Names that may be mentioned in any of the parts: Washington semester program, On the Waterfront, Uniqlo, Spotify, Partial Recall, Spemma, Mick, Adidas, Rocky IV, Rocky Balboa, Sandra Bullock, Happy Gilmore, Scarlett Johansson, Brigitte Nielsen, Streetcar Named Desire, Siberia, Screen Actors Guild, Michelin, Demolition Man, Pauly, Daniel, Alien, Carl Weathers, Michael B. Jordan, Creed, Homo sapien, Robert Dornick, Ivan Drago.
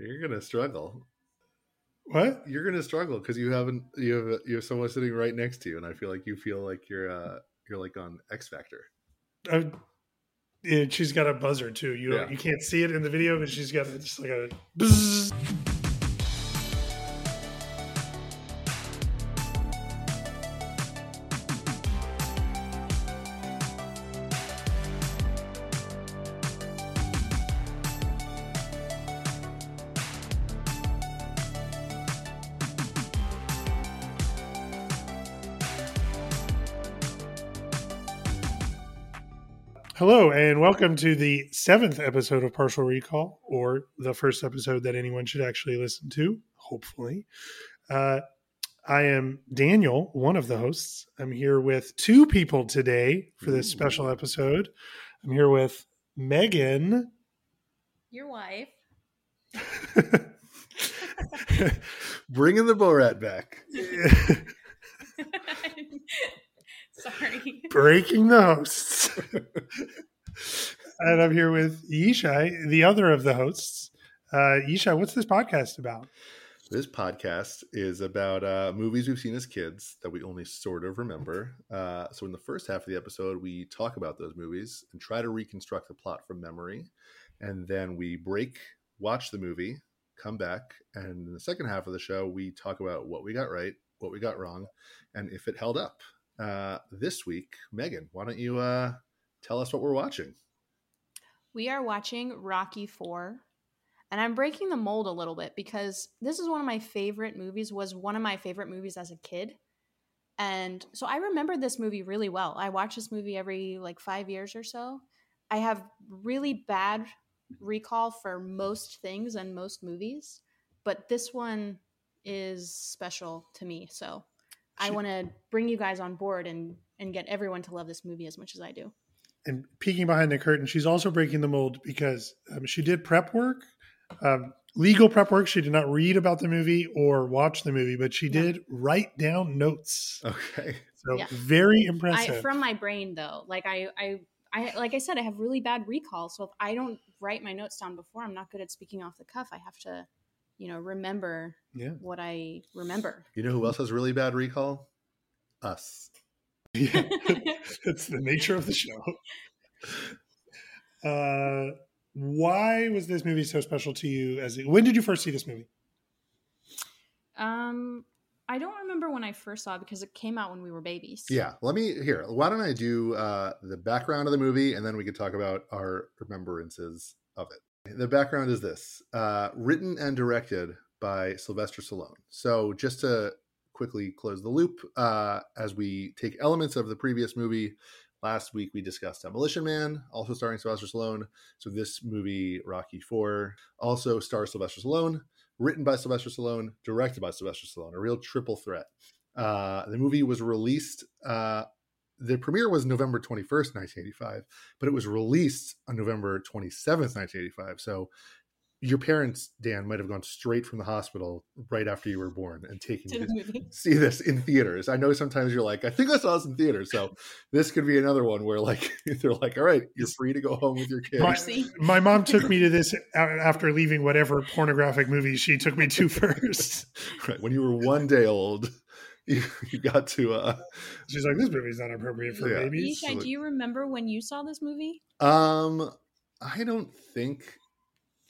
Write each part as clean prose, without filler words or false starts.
You're gonna struggle. What? You're gonna struggle because you have someone sitting right next to you, and I feel like you feel like you're like on X Factor. And she's got a buzzer too. You can't see it in the video, but she's got just like a buzz. Hello, and welcome to the 7th episode of Partial Recall, or the first episode that anyone should actually listen to, hopefully. I am Daniel, one of the hosts. I'm here with two people today for this special episode. I'm here with Megan. Your wife. Bringing the Borat back. Sorry. Breaking the hosts. And I'm here with Yishai, the other of the hosts. Yishai, what's this podcast about? This podcast is about movies we've seen as kids that we only sort of remember. So in the first half of the episode, we talk about those movies and try to reconstruct the plot from memory. And then we watch the movie, come back. And in the second half of the show, we talk about what we got right, what we got wrong, and if it held up. This week, Megan, why don't you tell us what we're watching? We are watching Rocky IV, and I'm breaking the mold a little bit because this is one of my favorite movies as a kid, and so I remember this movie really well. I watch this movie every 5 years or so. I have really bad recall for most things and most movies, but this one is special to me, so I want to bring you guys on board and get everyone to love this movie as much as I do. And peeking behind the curtain, she's also breaking the mold because she did prep work, legal prep work. She did not read about the movie or watch the movie, but she did write down notes. Okay. So very impressive. From my brain though. Like I said, I have really bad recall. So if I don't write my notes down before, I'm not good at speaking off the cuff. I have to remember what I remember. You know who else has really bad recall? Us. Yeah. It's the nature of the show. Why was this movie so special to you? When did you first see this movie? I don't remember when I first saw it because it came out when we were babies. Yeah. Why don't I do the background of the movie and then we could talk about our remembrances of it. The background is this, written and directed by Sylvester Stallone. So just to quickly close the loop, as we take elements of the previous movie, last week we discussed Demolition Man, also starring Sylvester Stallone. So this movie, Rocky IV, also stars Sylvester Stallone, written by Sylvester Stallone, directed by Sylvester Stallone, a real triple threat. The movie was released, the premiere was November 21st, 1985, but it was released on November 27th, 1985. So your parents, Dan, might have gone straight from the hospital right after you were born and taken you to see this in theaters. I know sometimes you're like, I think I saw this in theaters. So this could be another one where they're like, all right, you're free to go home with your kids. My mom took me to this after leaving whatever pornographic movie she took me to first. Right. When you were 1 day old. You got to... She's like, this movie's not appropriate for babies. Yishai, do you remember when you saw this movie? I don't think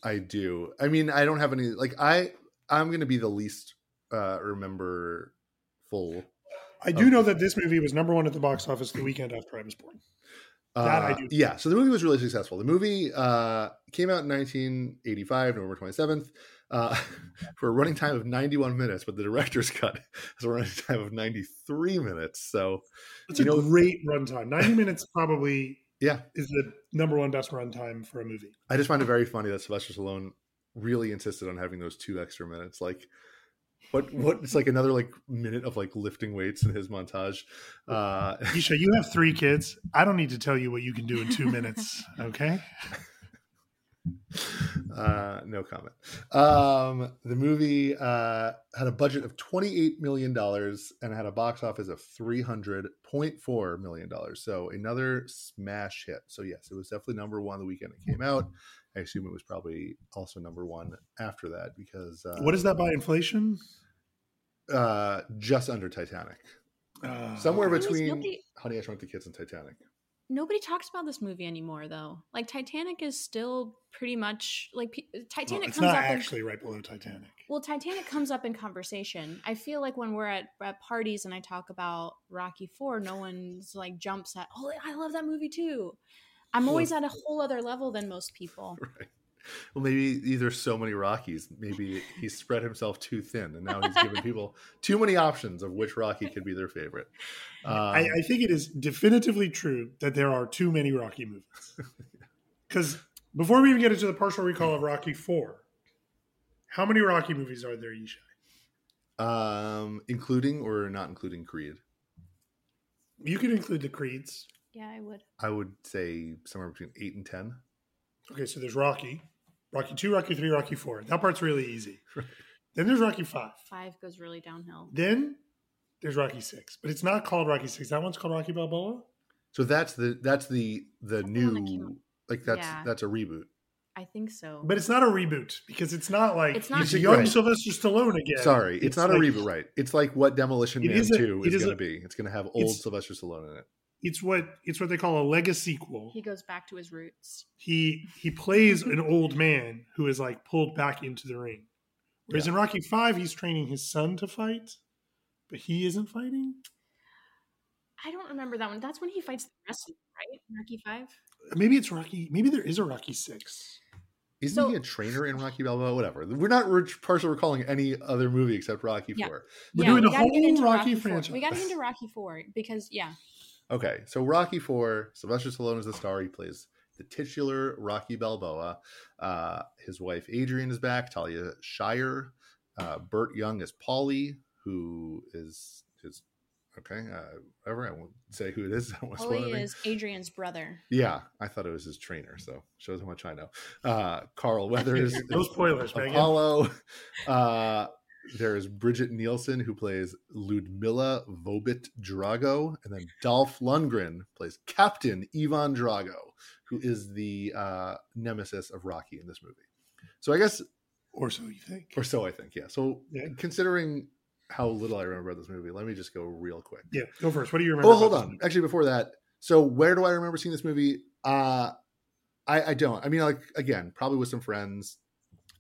I do. I mean, I don't have any... I'm going to be the least rememberful. I do know that this movie was number one at the box office the weekend after I was born. That I do. Yeah, so the movie was really successful. The movie came out in 1985, November 27th. For a running time of 91 minutes, but the director's cut has a running time of 93 minutes. So it's a great runtime. 90 minutes probably is the number one best runtime for a movie. I just find it very funny that Sylvester Stallone really insisted on having those 2 extra minutes. What it's another minute of lifting weights in his montage. Yishai, you have 3 kids. I don't need to tell you what you can do in 2 minutes, okay? No comment. The movie had a budget of $28 million and had a box office of $300.4 million. So another smash hit. So yes, it was definitely number one the weekend it came out. I assume it was probably also number one after that because... what is that by inflation? Just under Titanic. Somewhere between Honey, I Shrunk the Kids and Titanic. Nobody talks about this movie anymore, though. Like, Titanic is still pretty much... like Titanic comes up... It's not actually right below Titanic. Well, Titanic comes up in conversation. I feel like when we're at parties and I talk about Rocky IV, no one's like jumps at, oh, I love that movie too. I'm always at a whole other level than most people. Right. Well, maybe there's so many Rockies. Maybe he's spread himself too thin, and now he's giving people too many options of which Rocky could be their favorite. I think it is definitively true that there are too many Rocky movies. Because before we even get into the partial recall of Rocky IV, how many Rocky movies are there, Yishai? Including or not including Creed? You could include the Creeds. Yeah, I would. I would say somewhere between 8 and 10. Okay, so there's Rocky, Rocky 2, Rocky 3, Rocky 4. That part's really easy. Right. Then there's Rocky 5. 5 goes really downhill. Then there's Rocky 6, but it's not called Rocky 6. That one's called Rocky Balboa. So that's a reboot. I think so. But it's not a reboot because it's not like it's a young Sylvester Stallone again. Sorry, it's not like, a reboot, right? It's like what Demolition Man 2 is going to be. It's going to have old Sylvester Stallone in it. It's what they call a legacy sequel. He goes back to his roots. He plays an old man who is like pulled back into the ring. Whereas in Rocky V, he's training his son to fight, but he isn't fighting. I don't remember that one. That's when he fights the wrestler, right? Rocky V. Maybe it's Rocky. Maybe there is a Rocky VI. Isn't he a trainer in Rocky Balboa? Whatever. We're not partially recalling any other movie except Rocky IV. We're doing the whole Rocky franchise. We got into Rocky IV because Okay, so Rocky IV, Sylvester Stallone is the star. He plays the titular Rocky Balboa. His wife Adrian is back. Talia Shire. Burt Young is Pauly, who is his. Okay, whatever. I won't say who it is. Pauly is Adrian's brother. Yeah, I thought it was his trainer. So shows how much I know. Carl Weathers. No spoilers, Megan. Apollo. There's Brigitte Nielsen, who plays Ludmilla Vobit Drago. And then Dolph Lundgren plays Captain Ivan Drago, who is the nemesis of Rocky in this movie. So I guess... Or so you think. Or so I think, yeah. So considering how little I remember about this movie, let me just go real quick. Yeah, go first. What do you remember? Oh, hold on. Actually, before that, so where do I remember seeing this movie? I don't. I mean, like again, probably with some friends.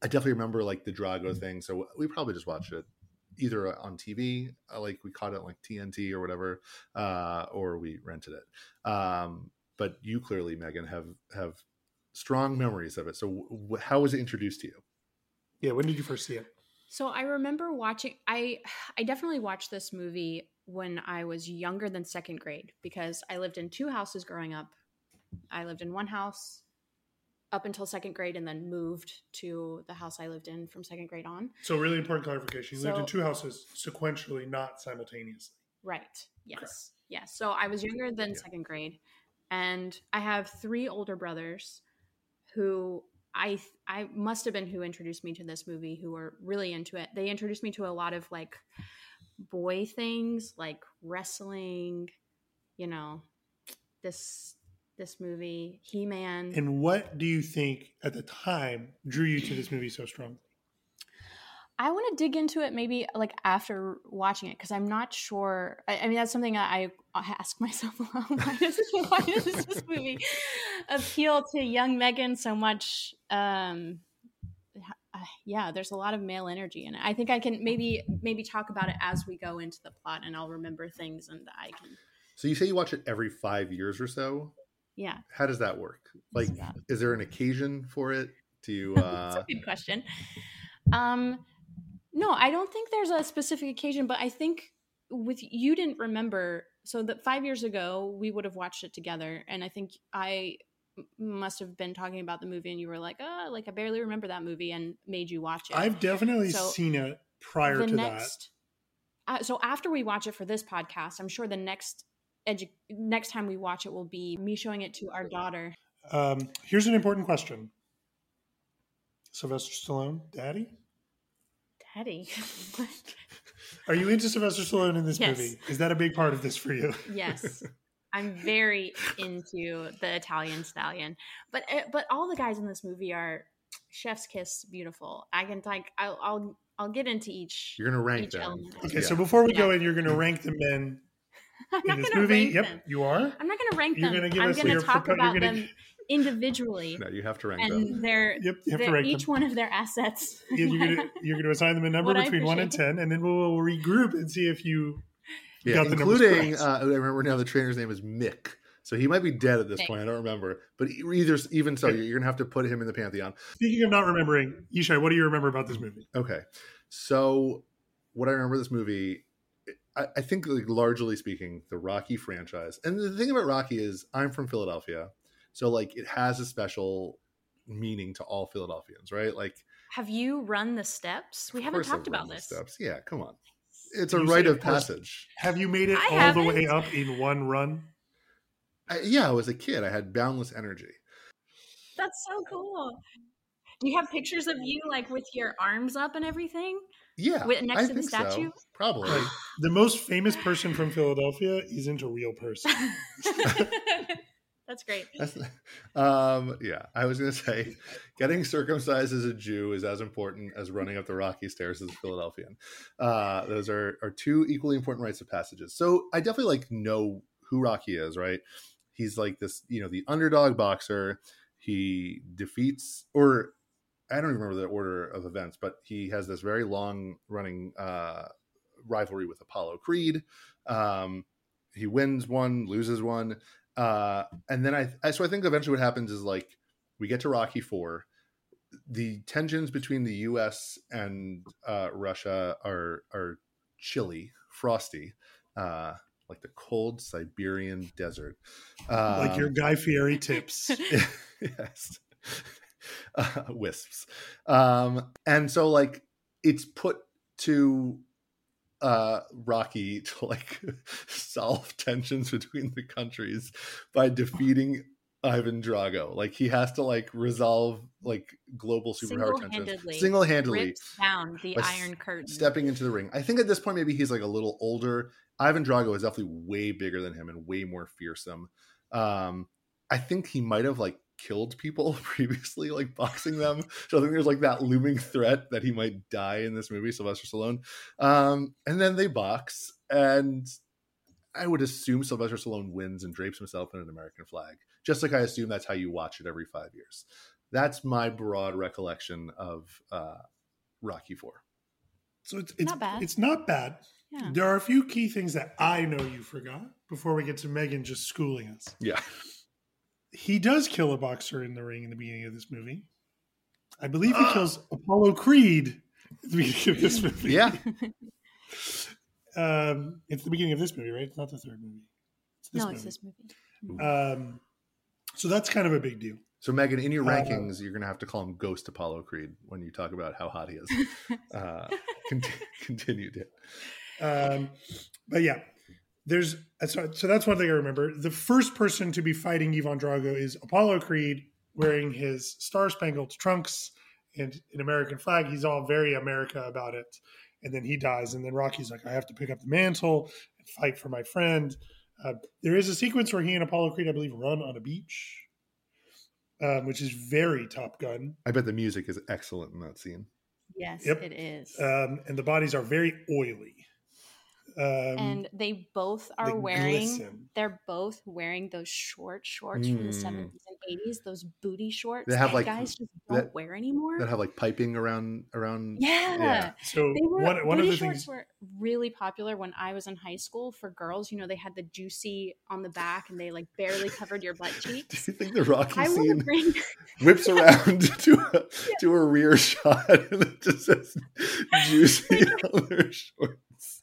I definitely remember like the Drago thing. So we probably just watched it either on TV, like we caught it on like TNT or whatever, or we rented it. But you clearly, Megan, have strong memories of it. So how was it introduced to you? Yeah. When did you first see it? So I remember watching, I definitely watched this movie when I was younger than second grade because I lived in two houses growing up. I lived in one house up until second grade and then moved to the house I lived in from second grade on. So really important clarification. You lived in two houses sequentially, not simultaneously. Right. Yes. Okay. Yes. So I was younger than second grade and I have three older brothers who I must have been who introduced me to this movie, who were really into it. They introduced me to a lot of like boy things like wrestling, you know, this movie, He-Man. And what do you think at the time drew you to this movie so strongly? I want to dig into it maybe like after watching it because I'm not sure. I mean, that's something I ask myself, why does this movie appeal to young Megan so much? There's a lot of male energy in it. I think I can maybe talk about it as we go into the plot and I'll remember things and I can. So you say you watch it every 5 years or so? Yeah. How does that work? Like, is there an occasion for it? Do you? That's a good question. No, I don't think there's a specific occasion, but I think you didn't remember. So that 5 years ago, we would have watched it together. And I think I must have been talking about the movie and you were like, oh, like I barely remember that movie and made you watch it. I've definitely seen it prior to that. So after we watch it for this podcast, I'm sure the next time we watch it will be me showing it to our daughter. Here's an important question. Sylvester Stallone, Daddy? Daddy? What? Are you into Sylvester Stallone in this movie? Is that a big part of this for you? Yes. I'm very into the Italian stallion, but all the guys in this movie are chef's kiss beautiful. I can like I'll get into each. You're gonna rank them. Element. Okay, yeah. So before we go in, you're gonna rank them in. I'm not going to rank them. Yep, you are. I'm not going to rank them. I'm going to talk about them individually. No, you have to rank them. And each one of their assets. Yeah, you're going to assign them a number between 1 and 10, and then we'll regroup and see if you got the numbers correct. Including, I remember now the trainer's name is Mick, so he might be dead at this point. I don't remember, but even so, you're going to have to put him in the pantheon. Speaking of not remembering, Yishai, what do you remember about this movie? Okay, so what I remember this movie. I think, like, largely speaking, the Rocky franchise. And the thing about Rocky is I'm from Philadelphia. So, like, it has a special meaning to all Philadelphians, right? Like, have you run the steps? We haven't talked about this. Steps. Yeah, come on. It's a rite of passage. Have you made it all the way up in one run? I was a kid. I had boundless energy. That's so cool. Do you have pictures of you, like, with your arms up and everything? Yeah, next to the statue? So. Probably. The most famous person from Philadelphia isn't a real person. That's great. I was going to say, getting circumcised as a Jew is as important as running up the Rocky stairs as a Philadelphian. Those are two equally important rites of passages. So I definitely, like, know who Rocky is, right? He's like this, you know, the underdog boxer. He defeats or... I don't remember the order of events, but he has this very long-running rivalry with Apollo Creed. He wins one, loses one. And then I think eventually what happens is, like, we get to Rocky IV. The tensions between the U.S. and Russia are chilly, frosty, like the cold Siberian desert. Like your Guy Fieri tips. Yes. Wisps. And so, like, it's put to Rocky to, like, solve tensions between the countries by defeating Ivan Drago. Like, he has to, like, resolve, like, global superpower tensions single-handedly, rips down the iron curtain, stepping into the ring. I think at this point maybe he's, like, a little older. Ivan Drago is definitely way bigger than him and way more fearsome. I think he might have, like, killed people previously, like, boxing them. So I think there's, like, that looming threat that he might die in this movie, Sylvester Stallone. And then they box, and I would assume Sylvester Stallone wins and drapes himself in an American flag. Just like I assume that's how you watch it every 5 years. That's my broad recollection of Rocky IV. So it's not bad. It's not bad. Yeah. There are a few key things that I know you forgot before we get to Megan just schooling us. Yeah. He does kill a boxer in the ring in the beginning of this movie. I believe he kills Apollo Creed at the beginning of this movie. Yeah. It's the beginning of this movie, right? It's not the third movie. It's this movie. So that's kind of a big deal. So, Megan, in your rankings, you're going to have to call him Ghost Apollo Creed when you talk about how hot he is. Continue, Dan. But yeah. So that's one thing I remember. The first person to be fighting Ivan Drago is Apollo Creed, wearing his star-spangled trunks and an American flag. He's all very America about it. And then he dies. And then Rocky's like, I have to pick up the mantle and fight for my friend. There is a sequence where he and Apollo Creed, I believe, run on a beach, which is very Top Gun. I bet the music is excellent in that scene. Yes, yep. It is. And the bodies are very oily. And they both are wearing those shorts from the 70s and 80s, those booty shorts that like, guys just don't wear anymore. That have, like, piping around. Yeah. So one of the shorts were really popular when I was in high school for girls. You know, they had the juicy on the back and they, like, barely covered your butt cheeks. Do you think the Rocky scene whips around to a rear shot and it just says juicy on their shorts?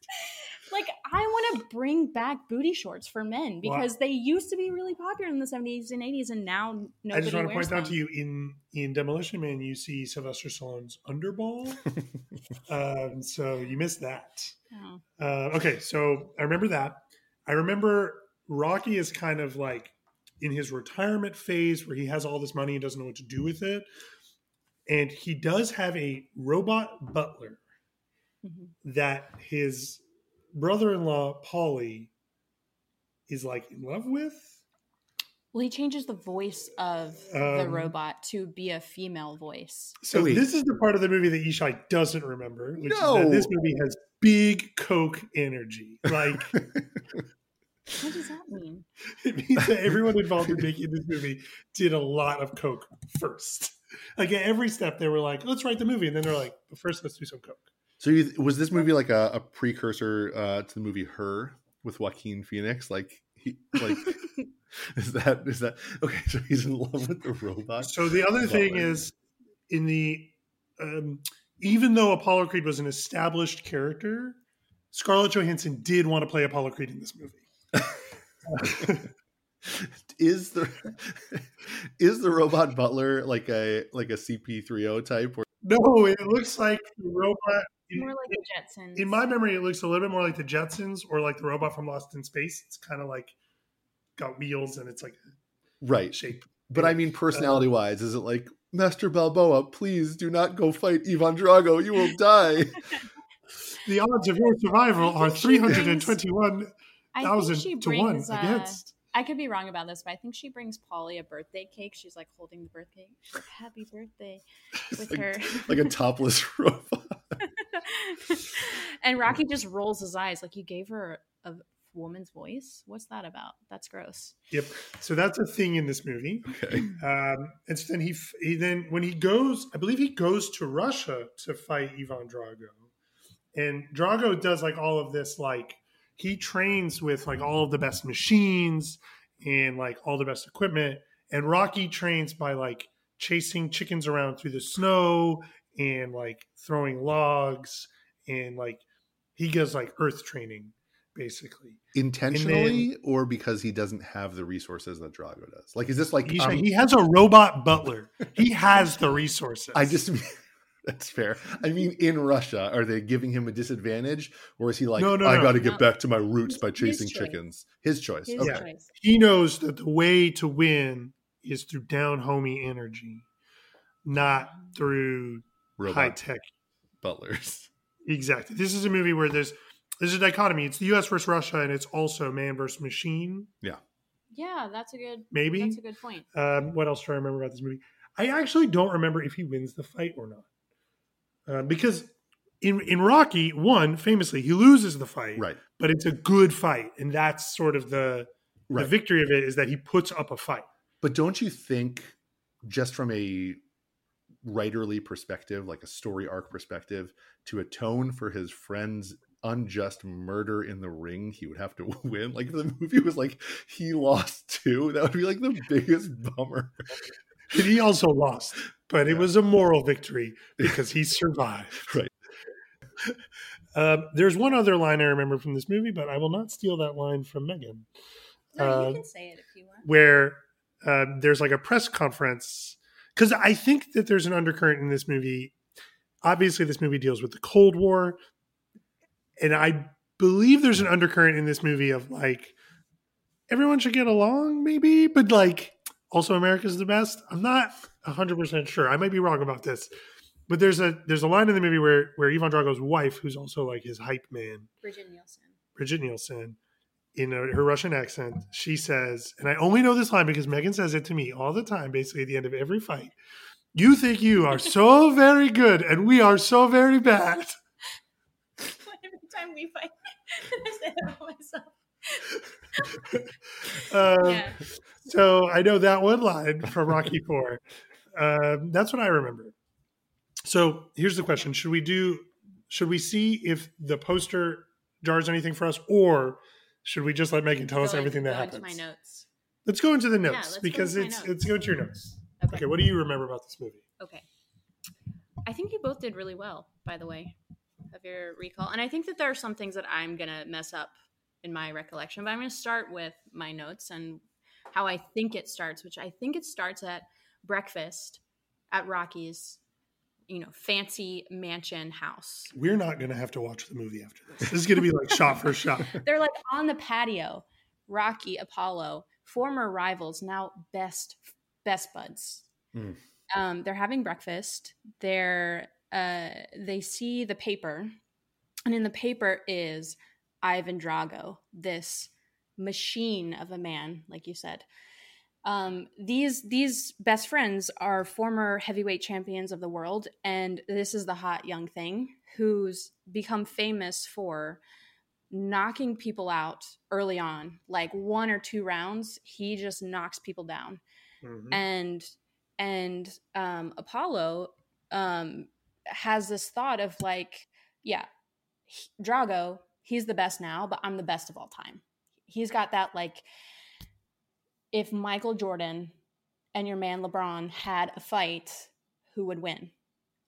Like, I want to bring back booty shorts for men because they used to be really popular in the 70s and 80s, and now nobody wears them. I just want to point out to you, in Demolition Man, you see Sylvester Stallone's underball. So you missed that. Oh. Okay, so I remember that. I remember Rocky is kind of, like, in his retirement phase where he has all this money and doesn't know what to do with it. And he does have a robot butler that his brother-in-law Pauly is like in love with. Well, he changes the voice of the robot to be a female voice. So this is the part of the movie that Yishai doesn't remember, which is that this movie has big Coke energy. Like, what does that mean? It means that everyone involved in making this movie did a lot of Coke first. Like at every step, they were like, "Let's write the movie," and then they're like, "But first, let's do some Coke." So was this movie like a precursor to the movie Her with Joaquin Phoenix? Like he like. Is that okay? So he's in love with the robot. So the other thing is, in the even though Apollo Creed was an established character, Scarlett Johansson did want to play Apollo Creed in this movie. Is the robot butler like a CP3O type? Or no, it looks like the robot. More like the Jetsons. In my memory, it looks a little bit more like the Jetsons or like the robot from Lost in Space. It's kind of like. Got wheels and it's like right shape, but I mean personality wise, is it like Master Balboa? Please do not go fight Ivan Drago. You will die. The odds of your survival are 321,000 to 1 against. I could be wrong about this, but I think she brings Pauly a birthday cake. She's like holding the birthday. She's like, happy birthday with like, her, like a topless robot. And Rocky just rolls his eyes like you gave her a woman's voice. What's that about? That's gross. Yep. So that's a thing in this movie. Okay. And so then he when he goes, I believe he goes to Russia to fight Ivan Drago, and Drago does like all of this, like he trains with like all of the best machines and like all the best equipment, and Rocky trains by like chasing chickens around through the snow and like throwing logs, and like he does like earth training. Basically, intentionally, then, or because he doesn't have the resources that Drago does. Like, is this like he has a robot butler? He has the resources. That's fair. I mean, in Russia, are they giving him a disadvantage, or is he like, I got to get back to my roots by chasing chickens? His choice. His choice. He knows that the way to win is through down homey energy, not through high tech butlers. Exactly. This is a movie where there's a dichotomy. It's the U.S. versus Russia, and it's also man versus machine. Yeah. Yeah, that's a good point. What else do I remember about this movie? I actually don't remember if he wins the fight or not. Because in Rocky 1, famously, he loses the fight. Right. But it's a good fight, and that's sort of the victory of it is that he puts up a fight. But don't you think, just from a writerly perspective, like a story arc perspective, to atone for his friend's unjust murder in the ring, he would have to win? Like if the movie was like he lost too, that would be like the biggest bummer. And he also lost, but it was a moral victory because he survived. Right. There's one other line I remember from this movie, but I will not steal that line from Megan. No, you can say it if you want. Where there's like a press conference, because I think that there's an undercurrent in this movie. Obviously, this movie deals with the Cold War. And I believe there's an undercurrent in this movie of like, everyone should get along maybe, but like also America's the best. I'm not 100% sure. I might be wrong about this, but there's a line in the movie where Ivan Drago's wife, who's also like his hype man, Brigitte Nielsen, in her Russian accent, she says, and I only know this line because Megan says it to me all the time, basically at the end of every fight, "You think you are so very good and we are so very bad." We fight. I say that about myself. So I know that one line from Rocky IV. That's what I remember. So here's the question: Should we see if the poster jars anything for us, or should we just let Megan tell us everything that happens? Into my notes. Let's go into the notes because it's go to your notes. Okay. What do you remember about this movie? Okay. I think you both did really well, by the way, of your recall. And I think that there are some things that I'm going to mess up in my recollection, but I'm going to start with my notes and how I think it starts, which I think it starts at breakfast at Rocky's, fancy mansion house. We're not going to have to watch the movie after this. This is going to be like shot for shot. They're like on the patio, Rocky, Apollo, former rivals, now best buds. Mm. They're having breakfast. They see the paper, and in the paper is Ivan Drago, this machine of a man, like you said. These best friends are former heavyweight champions of the world, and this is the hot young thing who's become famous for knocking people out early on. Like one or two rounds, he just knocks people down. Mm-hmm. And Apollo has this thought of like, yeah, Drago, he's the best now, but I'm the best of all time. He's got that like, if Michael Jordan and your man LeBron had a fight, who would win?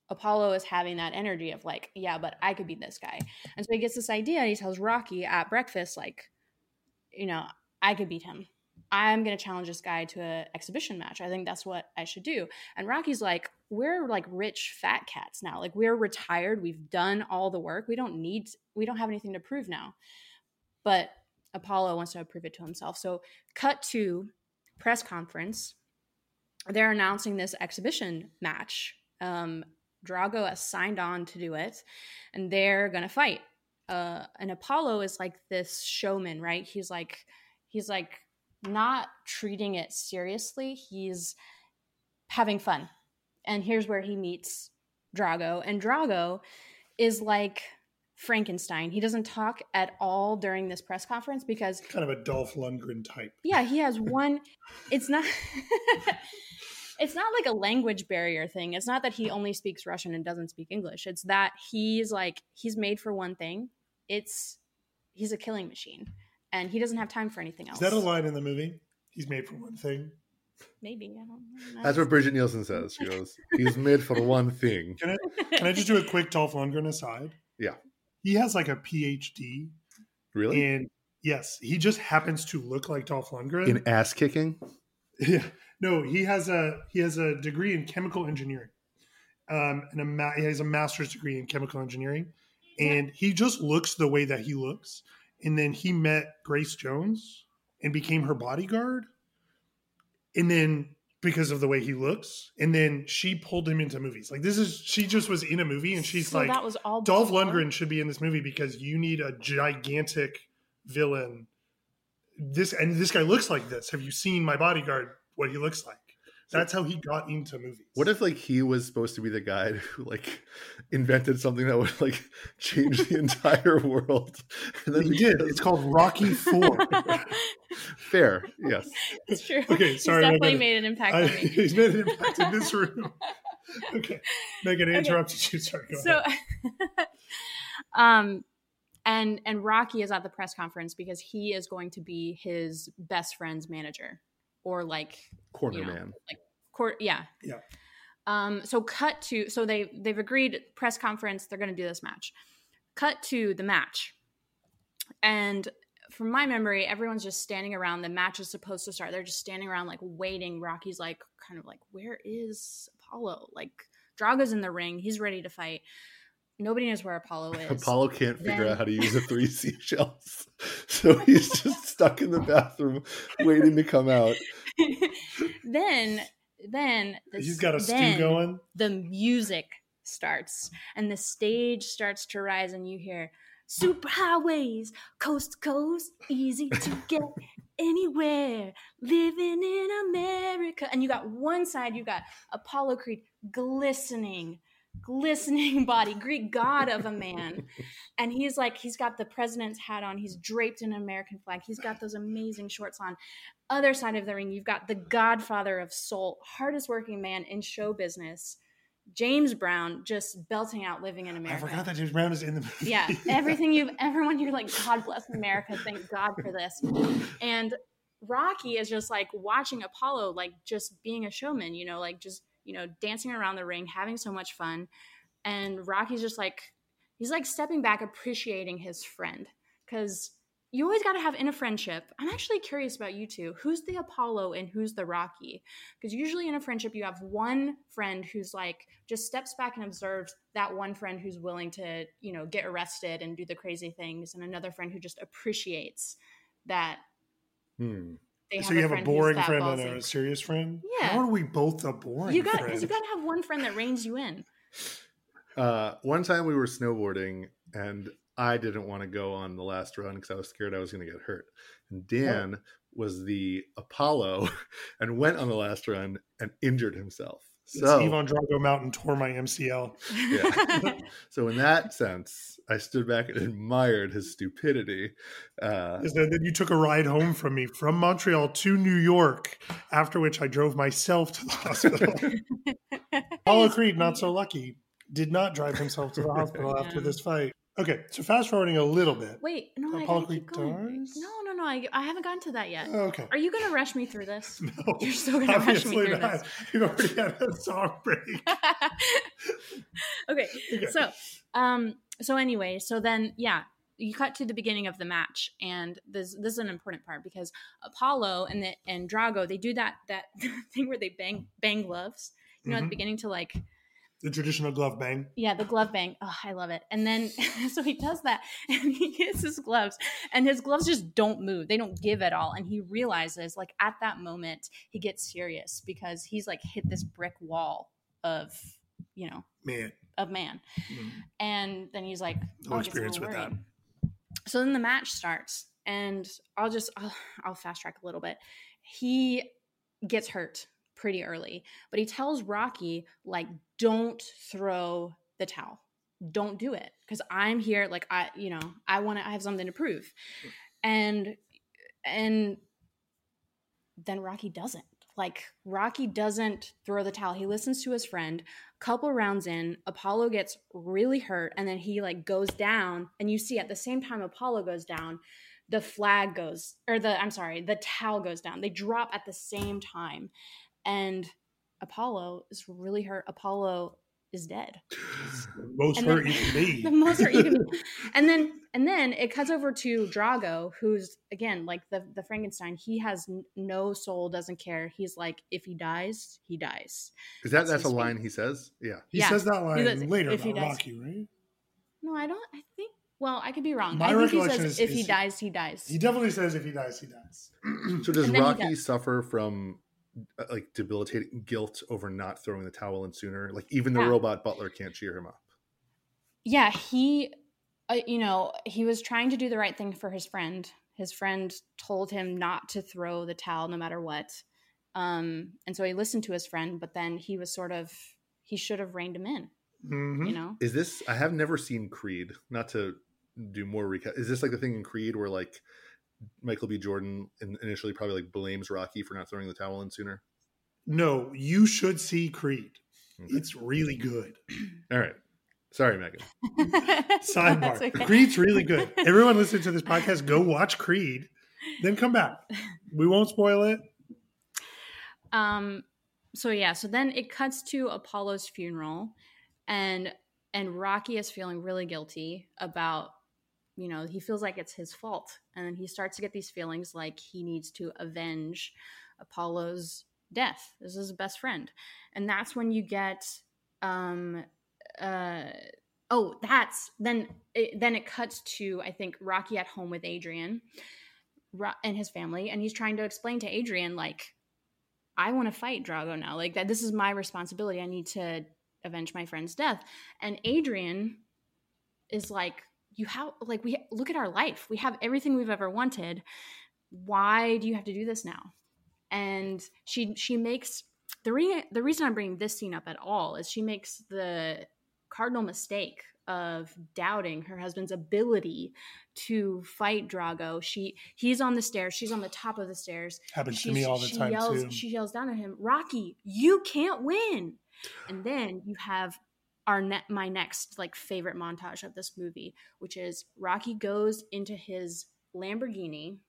Apollo is having that energy of like, yeah, but I could be this guy. And so he gets this idea and he tells Rocky at breakfast, like, you know, I could beat him. I'm going to challenge this guy to an exhibition match. I think that's what I should do. And Rocky's like, we're like rich fat cats now. Like we're retired. We've done all the work. We don't have anything to prove now. But Apollo wants to prove it to himself. So cut to press conference. They're announcing this exhibition match. Drago has signed on to do it, and they're going to fight. And Apollo is like this showman, right? He's like not treating it seriously. He's having fun. And here's where he meets Drago. And Drago is like Frankenstein. He doesn't talk at all during this press conference because kind of a Dolph Lundgren type. Yeah, he has one. It's not. It's not like a language barrier thing. It's not that he only speaks Russian and doesn't speak English. It's that he's made for one thing. He's a killing machine, and he doesn't have time for anything else. Is that a line in the movie? He's made for one thing. Maybe. I don't know. That's what Brigitte Nielsen says. She goes, "He's made for one thing." Can I just do a quick Dolph Lundgren aside? Yeah. He has like a PhD. Really? And yes, he just happens to look like Dolph Lundgren. In ass kicking? Yeah. No, he has a degree in chemical engineering. He has a master's degree in chemical engineering. And he just looks the way that he looks. And then he met Grace Jones and became her bodyguard. And then because of the way he looks, and then she pulled him into movies. Like she just was in a movie, and she's so like, that was all Dolph Lundgren should be in this movie because you need a gigantic villain. This guy looks like this. Have you seen my bodyguard? What he looks like. That's how he got into movies. What if like he was supposed to be the guy who like invented something that would like change the entire world? And then he did. It's called Rocky IV. Fair, yes. It's true. Okay, sorry. He's definitely made an impact on me. He's made an impact in this room. Okay, Megan, I interrupted you. Sorry, go ahead. And Rocky is at the press conference because he is going to be his best friend's manager. Or like corner, you know, man, like court, yeah. So cut to they've agreed press conference. They're going to do this match. Cut to the match, and from my memory, everyone's just standing around. The match is supposed to start. They're just standing around, like waiting. Rocky's like, kind of like, where is Apollo? Like Drago's in the ring. He's ready to fight. Nobody knows where Apollo is. Apollo can't figure out how to use the three seashells. So he's just stuck in the bathroom waiting to come out. He's got a stew going. The music starts and the stage starts to rise and you hear super highways, coast to coast, easy to get anywhere, living in America. And you got one side, you got Apollo Creed glistening body, Greek god of a man, and he's like, he's got the president's hat on, he's draped in an American flag, he's got those amazing shorts on. Other side of the ring, you've got the godfather of soul, hardest working man in show business, James Brown, just belting out Living in America. I forgot that James Brown is in the movie. Yeah, everything you're like, God bless America, thank God for this. And Rocky is just like watching Apollo, like just being a showman, you know, like just, you know, dancing around the ring, having so much fun. And Rocky's just like, he's like stepping back, appreciating his friend. Because you always got to have in a friendship. I'm actually curious about you two. Who's the Apollo and who's the Rocky? Because usually in a friendship, you have one friend who's like, just steps back and observes that one friend who's willing to, you know, get arrested and do the crazy things. And another friend who just appreciates that. So you have a boring friend and a serious friend? Yeah. How are we both a boring friend? Because you got to have one friend that reins you in. One time we were snowboarding and I didn't want to go on the last run because I was scared I was going to get hurt. And Dan was the Apollo and went on the last run and injured himself. So Ivan Drago Mountain tore my MCL. Yeah. So in that sense, I stood back and admired his stupidity. Then you took a ride home from me from Montreal to New York, after which I drove myself to the hospital. Apollo Creed, not so lucky, did not drive himself to the hospital after this fight. Okay, so fast forwarding a little bit. Wait, no, Apollo Creed dies? No, I haven't gotten to that yet. Oh, okay. Are you going to rush me through this? No. You're still going to rush me through this. You've already had a song break. Okay, so you cut to the beginning of the match, and this is an important part because Apollo and Drago, they do that thing where they bang gloves, at the beginning to like... The traditional glove bang. Yeah, the glove bang. Oh, I love it. And then, so he does that and he hits his gloves and his gloves just don't move. They don't give at all. And he realizes like at that moment, he gets serious because he's like hit this brick wall of, man. Mm-hmm. And then he's like, no experience with that. So then the match starts and I'll fast track a little bit. He gets hurt pretty early, but he tells Rocky like, don't throw the towel, don't do it, because I'm here, like I have something to prove. And then Rocky doesn't throw the towel. He listens to his friend. A couple rounds in, Apollo gets really hurt, and then he like goes down, and you see at the same time Apollo goes down, the flag goes, or the towel goes down. They drop at the same time. And Apollo is really hurt. Apollo is dead. The most hurt you can be. And then it cuts over to Drago, who's, again, like the Frankenstein. He has no soul, doesn't care. He's like, if he dies, he dies. Is that's a line he says? Yeah. He says that line later about Rocky, right? No, I think. Well, I could be wrong. I think he says, if he dies, he dies. He definitely says, if he dies, he dies. So does Rocky suffer from like debilitating guilt over not throwing the towel in sooner? Like even the robot butler can't cheer him up. Yeah, he, he was trying to do the right thing for his friend. His friend told him not to throw the towel no matter what. And so he listened to his friend, but then he was he should have reined him in, Is this, I have never seen Creed, not to do more recap. Is this like the thing in Creed where like Michael B. Jordan initially probably like blames Rocky for not throwing the towel in sooner? No, you should see Creed. Okay. It's really good. All right. Sorry, Megan. Sidebar. Okay. Creed's really good. Everyone listening to this podcast, go watch Creed, then come back. We won't spoil it. So then it cuts to Apollo's funeral, and Rocky is feeling really guilty about, he feels like it's his fault. And then he starts to get these feelings like he needs to avenge Apollo's death. This is his best friend. And that's when you get, then it cuts to, I think, Rocky at home with Adrian and his family. And he's trying to explain to Adrian, like, I want to fight Drago now. Like, that this is my responsibility. I need to avenge my friend's death. And Adrian is like, you have, like, we look at our life. We have everything we've ever wanted. Why do you have to do this now? And she makes the reason I'm bringing this scene up at all is she makes the cardinal mistake of doubting her husband's ability to fight Drago. He's on the stairs. She's on the top of the stairs. Happens to me all the time too. She yells down at him, Rocky, you can't win. And then you have my next like favorite montage of this movie, which is Rocky goes into his Lamborghini,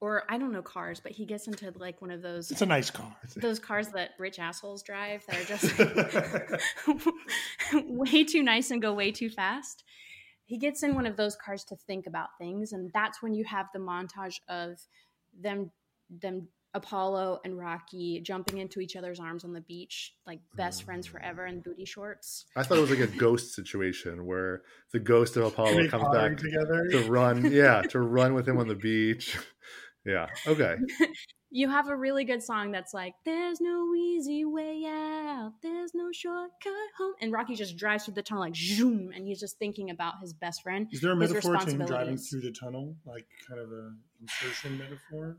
or I don't know cars, but he gets into like one of those. It's a nice car. Those cars that rich assholes drive that are just like, way too nice and go way too fast. He gets in one of those cars to think about things, and that's when you have the montage of them. Apollo and Rocky jumping into each other's arms on the beach, like best friends forever in booty shorts. I thought it was like a Ghost situation where the ghost of Apollo comes back together to run with him on the beach. Yeah. Okay. you have a really good song that's like, there's no easy way out, there's no shortcut home. And Rocky just drives through the tunnel like zoom, and he's just thinking about his best friend. Is there a metaphor to him driving through the tunnel? Like kind of an insertion metaphor?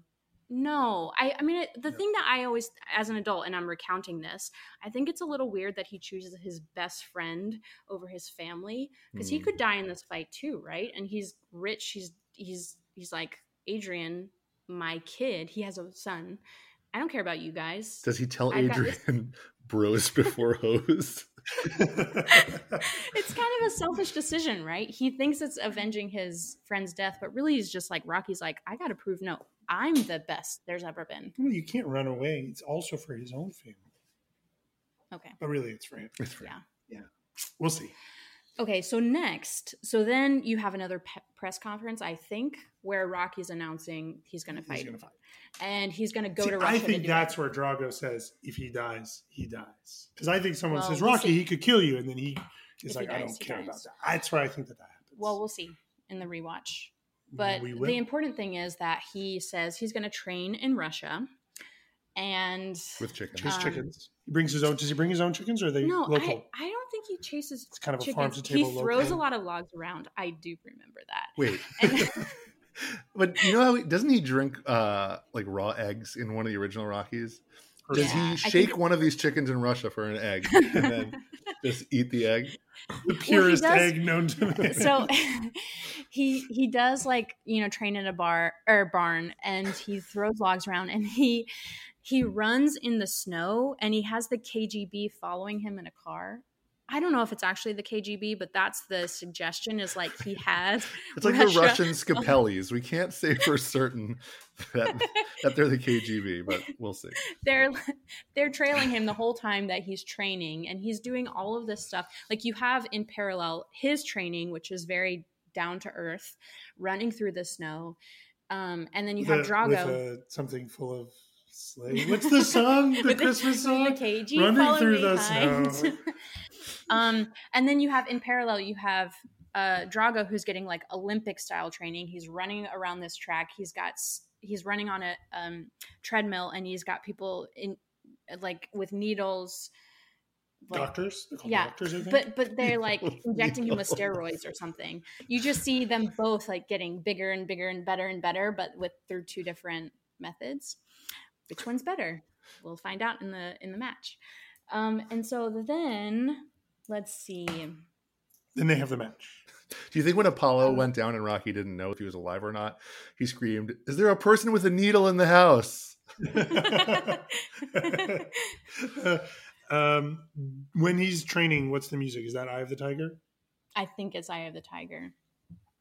No. I mean, the thing that I always, as an adult, and I'm recounting this, I think it's a little weird that he chooses his best friend over his family, because he could die in this fight too, right? And he's rich. He's like, Adrian, my kid, he has a son. I don't care about you guys. Does he tell Adrian bros before hoes? It's kind of a selfish decision, right? He thinks it's avenging his friend's death, but really he's just like, Rocky's like, I got to prove, no, I'm the best there's ever been. Well, you can't run away. It's also for his own family. Okay. But really it's for him. It's for him. Yeah. We'll see. Okay, so next, so then you have another press conference, I think, where Rocky's announcing he's going to fight. And he's going to go to Russia. I think that's where Drago says, if he dies, he dies. Because I think someone says, Rocky, he could kill you. And then he is like, I don't care about that. That's where I think that happens. Well, we'll see in the rewatch. But the important thing is that he says he's going to train in Russia. And with chickens. Chase chickens. He brings his own. Does he bring his own chickens, or are they local? I don't think he chases. It's kind of chickens. A farm to table. He throws a lot of logs around. I do remember that. Wait, but you know how doesn't he drink like raw eggs in one of the original Rockies? Does he shake one of these chickens in Russia for an egg and then just eat the egg? The purest egg known to man. So he does, like, you know, train in a barn, and he throws logs around, and he runs in the snow, and he has the KGB following him in a car. I don't know if it's actually the KGB, but that's the suggestion, is like he has. It's like the Russian Scapellis. We can't say for certain that they're the KGB, but we'll see. They're trailing him the whole time that he's training, and he's doing all of this stuff. Like, you have in parallel his training, which is very down to earth, running through the snow. And then you have Drago. With something full of... Slave. What's the song? The Christmas song? The KG, running through the snow. And then you have, in parallel, you have Drago, who's getting like Olympic style training. He's running around this track. He's running on a treadmill, and he's got people in like with needles. Like, doctors? Yeah. Doctors, I think. But they're like injecting him with steroids or something. You just see them both like getting bigger and bigger and better, but through two different methods. Which one's better? We'll find out in the match. And so then, let's see. Then they have the match. Do you think when Apollo went down and Rocky didn't know if he was alive or not, he screamed, "Is there a person with a needle in the house?" When he's training, what's the music? Is that Eye of the Tiger? I think it's Eye of the Tiger.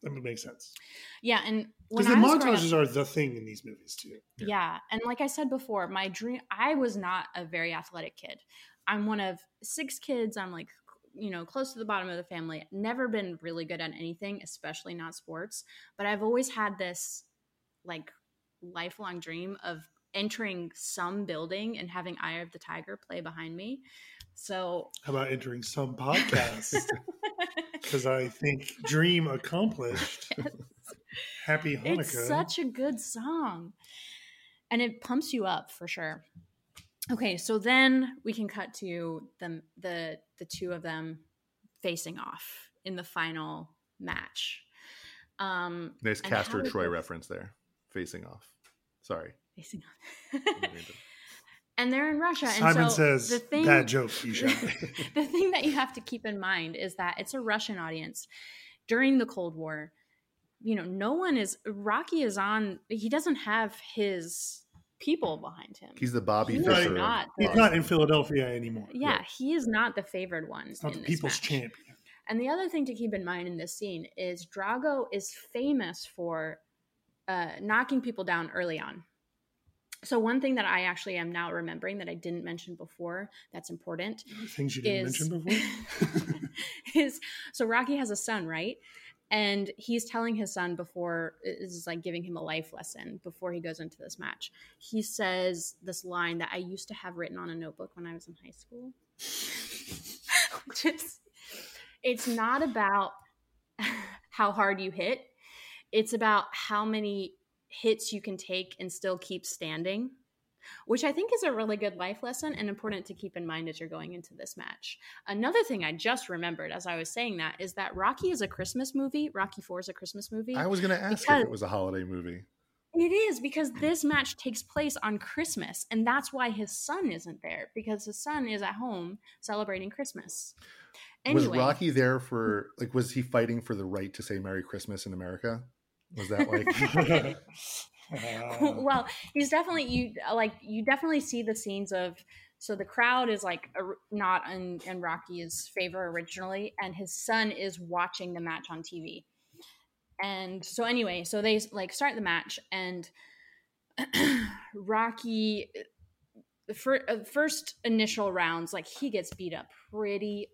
That would make sense. Yeah, and because the montages are the thing in these movies too. Yeah, and like I said before, my dream—I was not a very athletic kid. I'm one of 6 kids. I'm like, you know, close to the bottom of the family. Never been really good at anything, especially not sports. But I've always had this like lifelong dream of entering some building and having Eye of the Tiger play behind me. So how about entering some podcast? Because I think dream accomplished. Yes. Happy Hanukkah. It's such a good song. And it pumps you up for sure. Okay, so then we can cut to the two of them facing off in the final match. Nice Castor Troy reference there. Facing off. Sorry. Facing off. And they're in Russia. Simon and so says, bad joke, Yishai. The thing that you have to keep in mind is that it's a Russian audience. During the Cold War, you know, Rocky is on, he doesn't have his people behind him. He's the Bobby Fischer. He's not in Philadelphia anymore. Yeah, right. He is not the favored one. He's not the people's champion. And the other thing to keep in mind in this scene is Drago is famous for knocking people down early on. So one thing that I actually am now remembering that I didn't mention before that's important. Things you didn't mention before? So Rocky has a son, right? And he's telling his son before, this is like giving him a life lesson before he goes into this match. He says this line that I used to have written on a notebook when I was in high school. It's not about how hard you hit. It's about how many hits you can take and still keep standing. which I think is a really good life lesson and important to keep in mind as you're going into this match. Another thing I just remembered as I was saying that is that Rocky is a Christmas movie. Rocky IV is a Christmas movie. I was going to ask if it was a holiday movie. It is, because this match takes place on Christmas, and that's why his son isn't there, because his son is at home celebrating Christmas. Anyway, was Rocky there for, like, was he fighting for the right to say Merry Christmas in America? Was that like... Well, he's definitely, you definitely see the scenes of, so the crowd is like not in Rocky's favor originally, and his son is watching the match on TV. And so anyway, so they like start the match, and Rocky, the first initial rounds, like he gets beat up pretty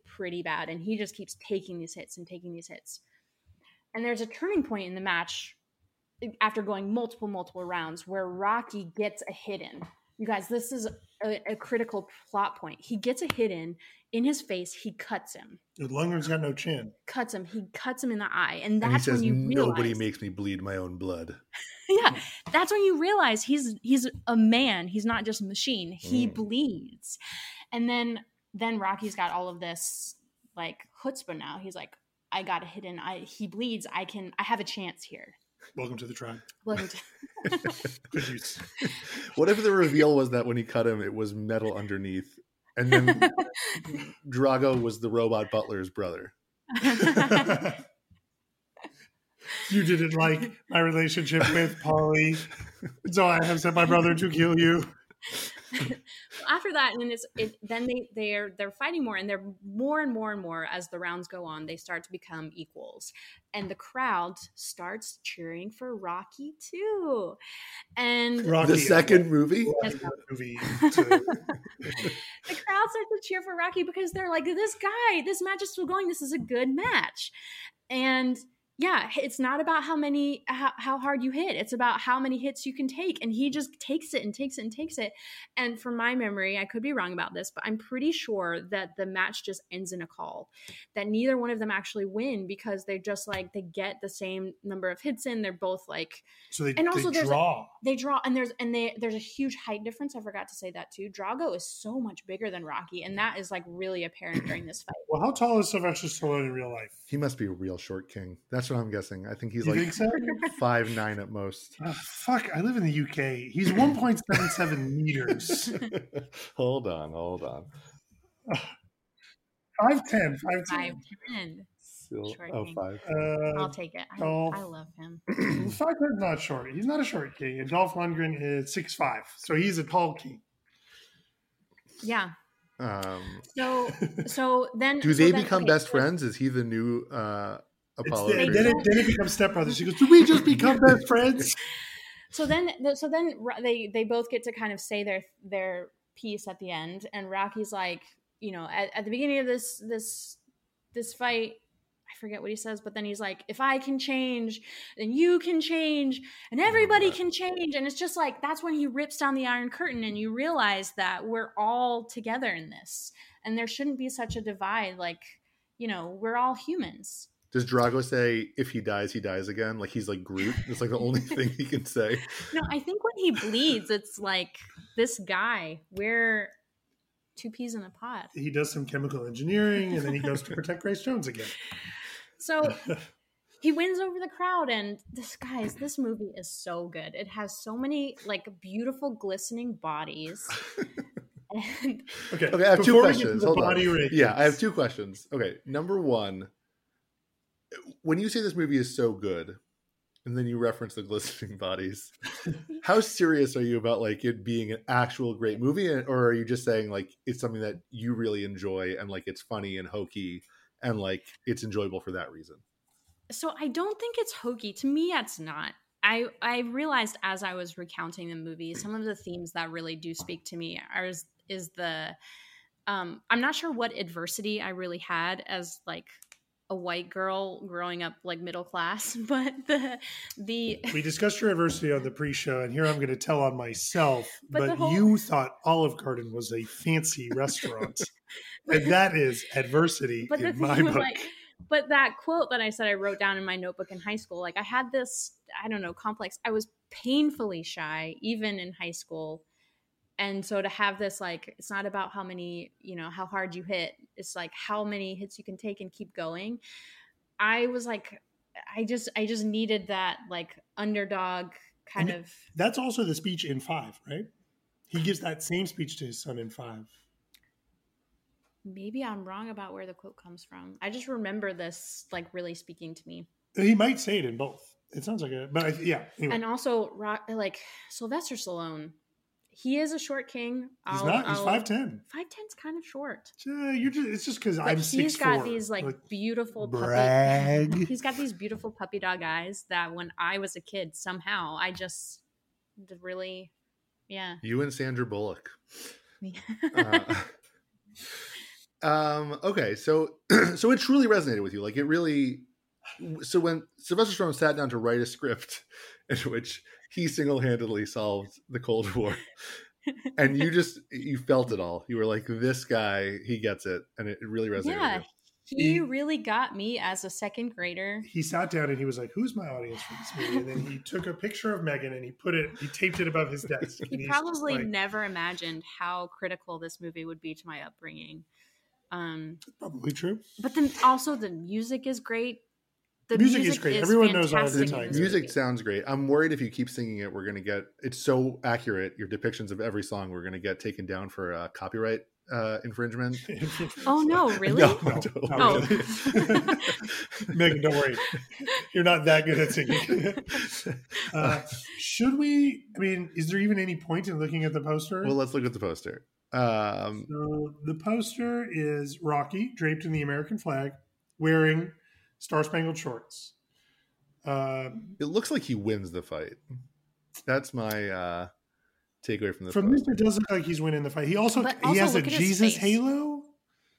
bad, and he just keeps taking these hits. And there's a turning point in the match after going multiple rounds where Rocky gets a hit in. You guys, this is a critical plot point. He gets a hit in his face. He cuts him. Lundgren's got no chin. Cuts him. He cuts him in the eye. And that's when you realize. Nobody makes me bleed my own blood. Yeah. That's when you realize he's a man. He's not just a machine. He bleeds. And then Rocky's got all of this like chutzpah now. He's like, I got a hit in. He bleeds. I have a chance here. Welcome to the tribe. Good use. Whatever the reveal was that when he cut him, it was metal underneath. And then Drago was the robot butler's brother. You didn't like my relationship with Pauly, so I have sent my brother to kill you. After that, and then they're fighting more, and they're more and more as the rounds go on. They start to become equals, and the crowd starts cheering for Rocky too. And Rocky, the second movie, the crowd starts to cheer for Rocky because they're like, "This guy, this match is still going. This is a good match." And yeah, it's not about how hard you hit. It's about how many hits you can take. And he just takes it. And from my memory, I could be wrong about this, but I'm pretty sure that the match just ends in a call, that neither one of them actually win because they just like, they get the same number of hits in. They're both like, so they, and also they draw. They draw, and there's a huge height difference. I forgot to say that too. Drago is so much bigger than Rocky, and that is like really apparent during this fight. Well, how tall is Sylvester Stallone in real life? He must be a real short king. That's what I'm guessing. I think he's 5'9" at most. Oh, fuck, I live in the UK. He's 1.77 meters. Hold on. 5'10". Short king. 5. I'll take it. I love him. 5'10" is not short. He's not a short king. And Dolph Lundgren is 6'5", so he's a tall king. Yeah. So then do they become best friends? Is he the new? Then it becomes stepbrothers. She goes, "Do we just become best friends?" So then they both get to kind of say their piece at the end, and Rocky's like, you know, at the beginning of this fight, I forget what he says, but then he's like, "If I can change, then you can change, and everybody can change." And it's just like, that's when he rips down the Iron Curtain, and you realize that we're all together in this, and there shouldn't be such a divide. Like, you know, we're all humans. Does Drago say, if he dies, he dies again? Like, he's like Groot. It's like the only thing he can say. No, I think when he bleeds, it's like, this guy, we're two peas in a pod. He does some chemical engineering, and then he goes to protect Grace Jones again. So he wins over the crowd, and this movie is so good. It has so many, like, beautiful, glistening bodies. Okay, I have two questions. Hold on. I have two questions. Okay, number one. When you say this movie is so good, and then you reference the glistening bodies, how serious are you about like it being an actual great movie, or are you just saying like it's something that you really enjoy and like it's funny and hokey and like it's enjoyable for that reason? So I don't think it's hokey. To me, it's not. I realized as I was recounting the movie, some of the themes that really do speak to me is the I'm not sure what adversity I really had as like a white girl growing up like middle class, but we discussed your adversity on the pre-show, and here I'm going to tell on myself, but you thought Olive Garden was a fancy restaurant, and that is adversity in my book. But that quote that I said I wrote down in my notebook in high school, like I had this, I don't know, complex. I was painfully shy even in high school, And so to have this, like, it's not about how many, you know, how hard you hit. It's like how many hits you can take and keep going. I was like, I just needed that, like, underdog kind of. That's also the speech in 5, right? He gives that same speech to his son in 5. Maybe I'm wrong about where the quote comes from. I just remember this, like, really speaking to me. He might say it in both. It sounds like it, but yeah. Anyway. And also, like, Sylvester Stallone, he is a short king. He's 5'10". 5'10's kind of short. You're just, it's just because I'm 6'4". He's got these, like, beautiful puppy. He's got these beautiful puppy dog eyes that when I was a kid, somehow I just really, yeah. You and Sandra Bullock. Okay, so it truly resonated with you. Like, it really. So when Sylvester Stallone sat down to write a script in which he single-handedly solved the Cold War, and you felt it all. You were like, this guy, he gets it, and it really resonated with you. He really got me as a second grader. He sat down and he was like, who's my audience for this movie? And then he took a picture of Megan and he taped it above his desk. He probably never imagined how critical this movie would be to my upbringing. Probably true. But then also the music is great. The music is great. Everyone knows all the time. Music sounds great. I'm worried if you keep singing it, we're going to get... It's so accurate. Your depictions of every song, we're going to get taken down for copyright infringement. Oh, no. Really? No. Totally. Oh. Really. Megan, don't worry. You're not that good at singing. Should we... I mean, is there even any point in looking at the poster? Well, let's look at the poster. So the poster is Rocky, draped in the American flag, wearing... Star-spangled shorts. It looks like he wins the fight. That's my takeaway from this. From this, it does look like he's winning the fight. He has a Jesus halo.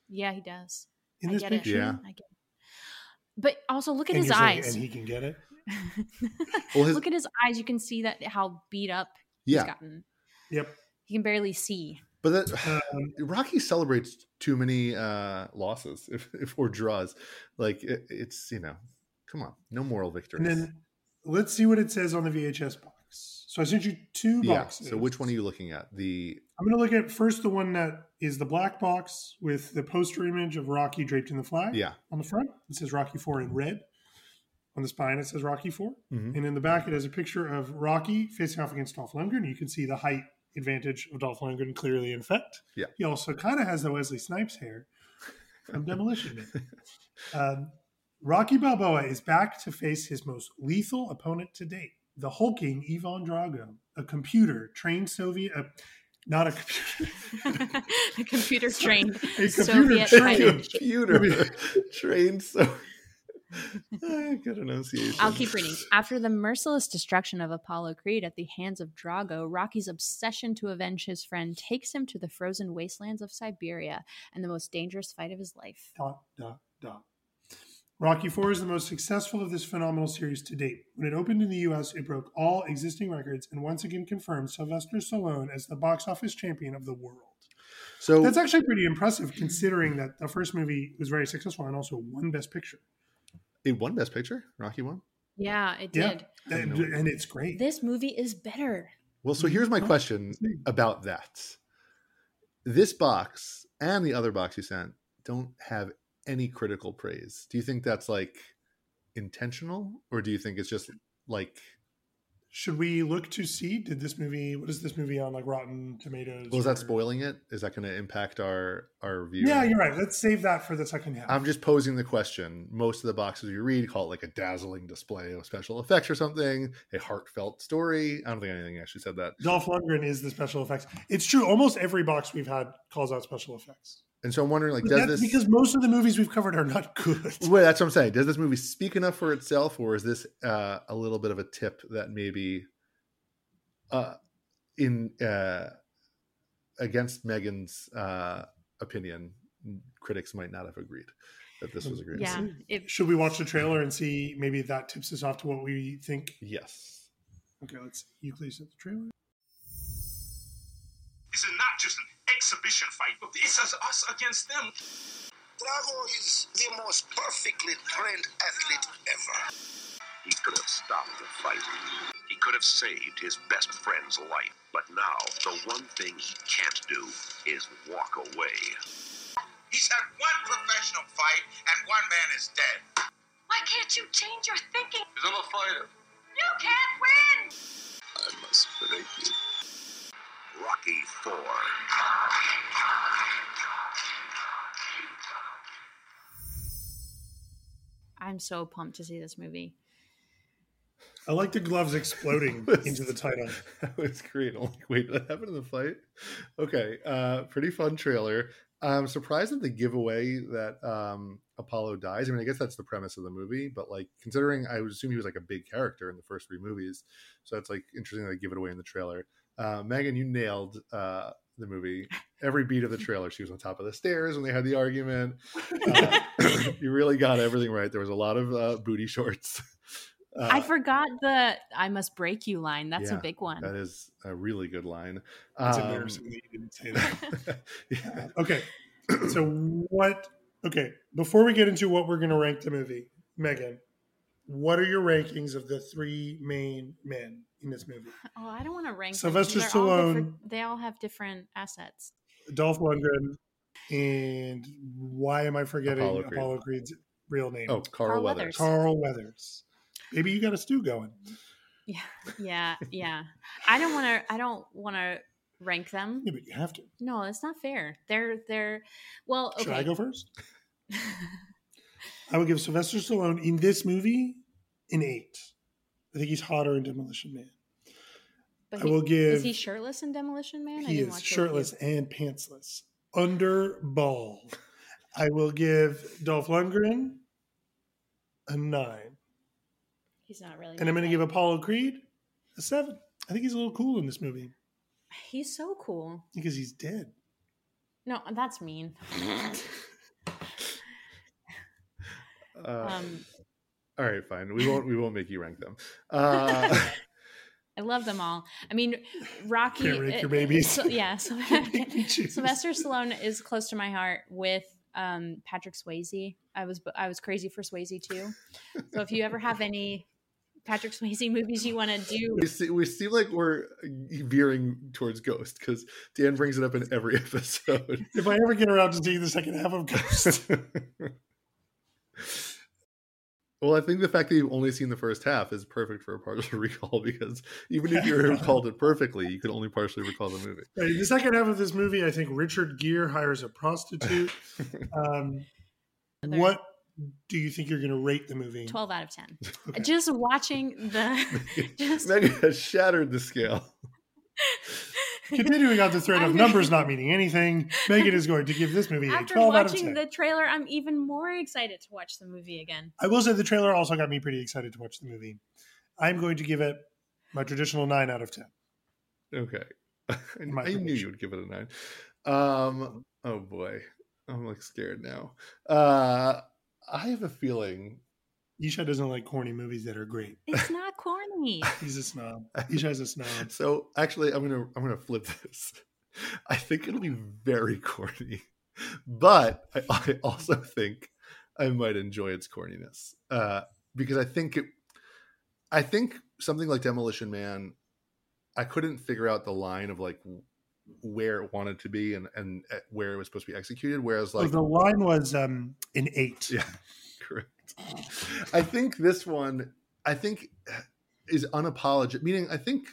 Yeah, he does. In this picture, yeah. I get it. But also, look at his eyes. And he can get it. Well, look at his eyes. You can see that how beat up he's gotten. Yep. He can barely see. But that, Rocky celebrates too many losses or draws. Like, it's, you know, come on. No moral victories. And then let's see what it says on the VHS box. So I sent you two boxes. So which one are you looking at? I'm going to look at first the one that is the black box with the poster image of Rocky draped in the flag. Yeah. On the front, it says Rocky IV in red. On the spine, it says Rocky IV. Mm-hmm. And in the back, it has a picture of Rocky facing off against Dolph Lundgren. You can see the height advantage of Dolph Lundgren clearly in fact. Yeah. He also kind of has the Wesley Snipes hair from Demolition Man. Rocky Balboa is back to face his most lethal opponent to date, the hulking Ivan Drago, a computer-trained Soviet... not a computer... a computer-trained Soviet... computer-trained Soviet... Good enunciation. I'll keep reading. After the merciless destruction of Apollo Creed at the hands of Drago, Rocky's obsession to avenge his friend takes him to the frozen wastelands of Siberia and the most dangerous fight of his life. Rocky IV is the most successful of this phenomenal series to date. When it opened in the U.S., it broke all existing records and once again confirmed Sylvester Stallone as the box office champion of the world. So that's actually pretty impressive, considering that the first movie was very successful and also won Best Picture. It won Best Picture? Rocky won? Yeah, it did. Yeah. And it's great. This movie is better. Well, so here's my question about that. This box and the other box you sent don't have any critical praise. Do you think that's, like, intentional? Or do you think it's just, like... Should we look to see? What is this movie on, like, Rotten Tomatoes? Well, is that spoiling it? Is that going to impact our review? Yeah, you're right. Let's save that for the second half. I'm just posing the question. Most of the boxes you read call it, like, a dazzling display of special effects or something, a heartfelt story. I don't think anything actually said that. Dolph Lundgren is the special effects. It's true. Almost every box we've had calls out special effects. And so I'm wondering, like, because most of the movies we've covered are not good. Well, that's what I'm saying. Does this movie speak enough for itself, or is this a little bit of a tip that maybe against Megan's opinion, critics might not have agreed that this was a great movie? Yeah. Should we watch the trailer and see maybe that tips us off to what we think? Yes. Okay, let's see. You please set the trailer. Is it not just an exhibition fight? It's us against them. Drago is the most perfectly trained athlete ever. He could have stopped the fight. He could have saved his best friend's life. But now, the one thing he can't do is walk away. He's had one professional fight, and one man is dead. Why can't you change your thinking? Because I'm a fighter. You can't win! I must break you. Rocky IV. I'm so pumped to see this movie. I like the gloves exploding into the title. That was great. I'm like, wait, what happened in the fight? Okay, pretty fun trailer. I'm surprised at the giveaway that Apollo dies. I mean, I guess that's the premise of the movie, but like considering I would assume he was like a big character in the first three movies, so that's like interesting that they give it away in the trailer. Megan, you nailed the movie. Every beat of the trailer, she was on top of the stairs when they had the argument. You really got everything right. There was a lot of booty shorts. I forgot the "I must break you" line. That's a big one. That is a really good line. It's embarrassing that you didn't say that. Yeah. Okay. So what... Okay, before we get into what we're going to rank the movie, Megan, what are your rankings of the three main men in this movie? Oh, I don't want to rank Sylvester Stallone. They all have different assets. Dolph Lundgren. And why am I forgetting Apollo Creed's real name? Oh, Carl Weathers. Carl Weathers. Maybe you got a stew going. Yeah. I don't want to rank them. Yeah, but you have to. No, that's not fair. They're well, okay. Should I go first? I would give Sylvester Stallone in this movie an 8. I think he's hotter in Demolition Man. But is he shirtless in Demolition Man? He is shirtless and pantsless. Under ball. I will give Dolph Lundgren a 9. He's not really. And I'm going to give Apollo Creed a 7. I think he's a little cool in this movie. He's so cool. Because he's dead. No, that's mean. All right, fine. We won't make you rank them. I love them all. I mean, Rocky. Can't rank your babies. Sylvester Stallone is close to my heart with Patrick Swayze. I was crazy for Swayze too. So if you ever have any Patrick Swayze movies you want to do. We seem like we're veering towards Ghost because Dan brings it up in every episode. If I ever get around to seeing the second half of Ghost. Well, I think the fact that you've only seen the first half is perfect for a partial recall because even if you recalled it perfectly, you could only partially recall the movie. Right, the second half of this movie, I think Richard Gere hires a prostitute. What do you think you're going to rate the movie? 12 out of 10. Okay. Just watching Megan has shattered the scale. Continuing on the thread of numbers not meaning anything, Megan is going to give this movie a 12 out of 10. After watching the trailer, I'm even more excited to watch the movie again. I will say the trailer also got me pretty excited to watch the movie. I'm going to give it my traditional 9 out of 10. Okay. I knew you would give it a 9. Oh, boy. I'm, like, scared now. I have a feeling... Yishai doesn't like corny movies that are great. It's not corny. He's a snob. Yishai's a snob. So actually, I'm gonna flip this. I think it'll be very corny, but I also think I might enjoy its corniness because I think something like Demolition Man, I couldn't figure out the line of like where it wanted to be and where it was supposed to be executed. Whereas like the line was an 8. Yeah, correct. I think this one, is unapologetic. Meaning, I think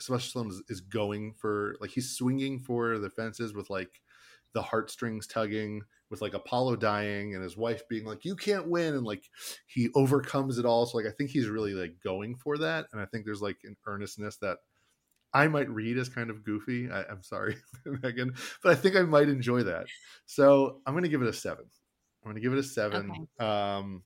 Sylvester Stallone is going for like he's swinging for the fences with like the heartstrings tugging, with like Apollo dying and his wife being like, "You can't win," and like he overcomes it all. So like I think he's really like going for that, and I think there's like an earnestness that I might read as kind of goofy. I'm sorry, Megan, but I think I might enjoy that. So I'm going to give it a 7. I'm going to give it a 7. Okay.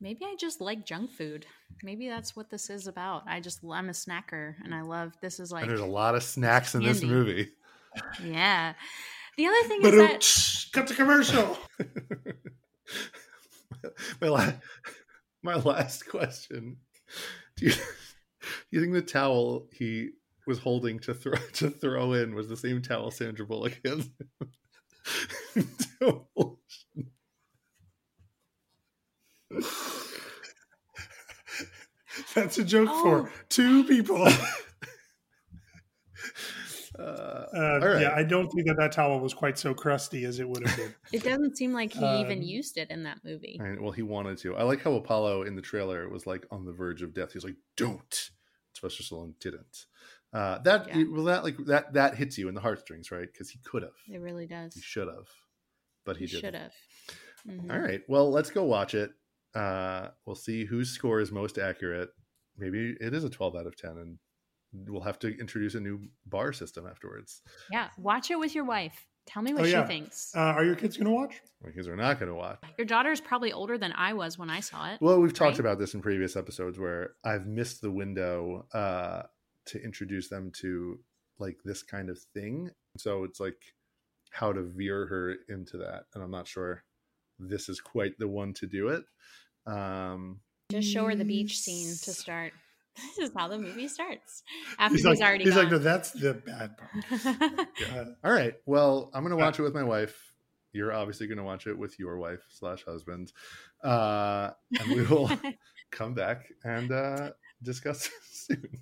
Maybe I just like junk food. Maybe that's what this is about. I'm a snacker and I love this is like. And there's a lot of snacks in this movie. Yeah. The other thing is that. Cut to commercial. My last question. Do you think the towel he was holding to throw in was the same towel Sandra Bullock hands him? No. That's a joke for two people. Right. Yeah, I don't think that towel was quite so crusty as it would have been. It doesn't seem like he even used it in that movie. Right, well, he wanted to. I like how Apollo in the trailer was like on the verge of death. He's like, "Don't." Sylvester Stallone didn't. That hits you in the heartstrings, right? Because he could have. It really does. He should have, but he didn't. Should have. Mm-hmm. All right. Well, let's go watch it. We'll see whose score is most accurate. Maybe it is a 12 out of 10, and we'll have to introduce a new bar system afterwards. Yeah. Watch it with your wife. Tell me what she thinks. Are your kids going to watch? My kids are not going to watch. Your daughter's probably older than I was when I saw it. Well, we've talked about this in previous episodes where I've missed the window to introduce them to like this kind of thing. So it's like how to veer her into that. And I'm not sure this is quite the one to do it. Just show her the beach scene to start. This is how the movie starts. After he's already gone. Like, no, that's the bad part. Yeah. All right. Well, I'm going to watch it with my wife. You're obviously going to watch it with your wife / husband. And we will come back and discuss it soon.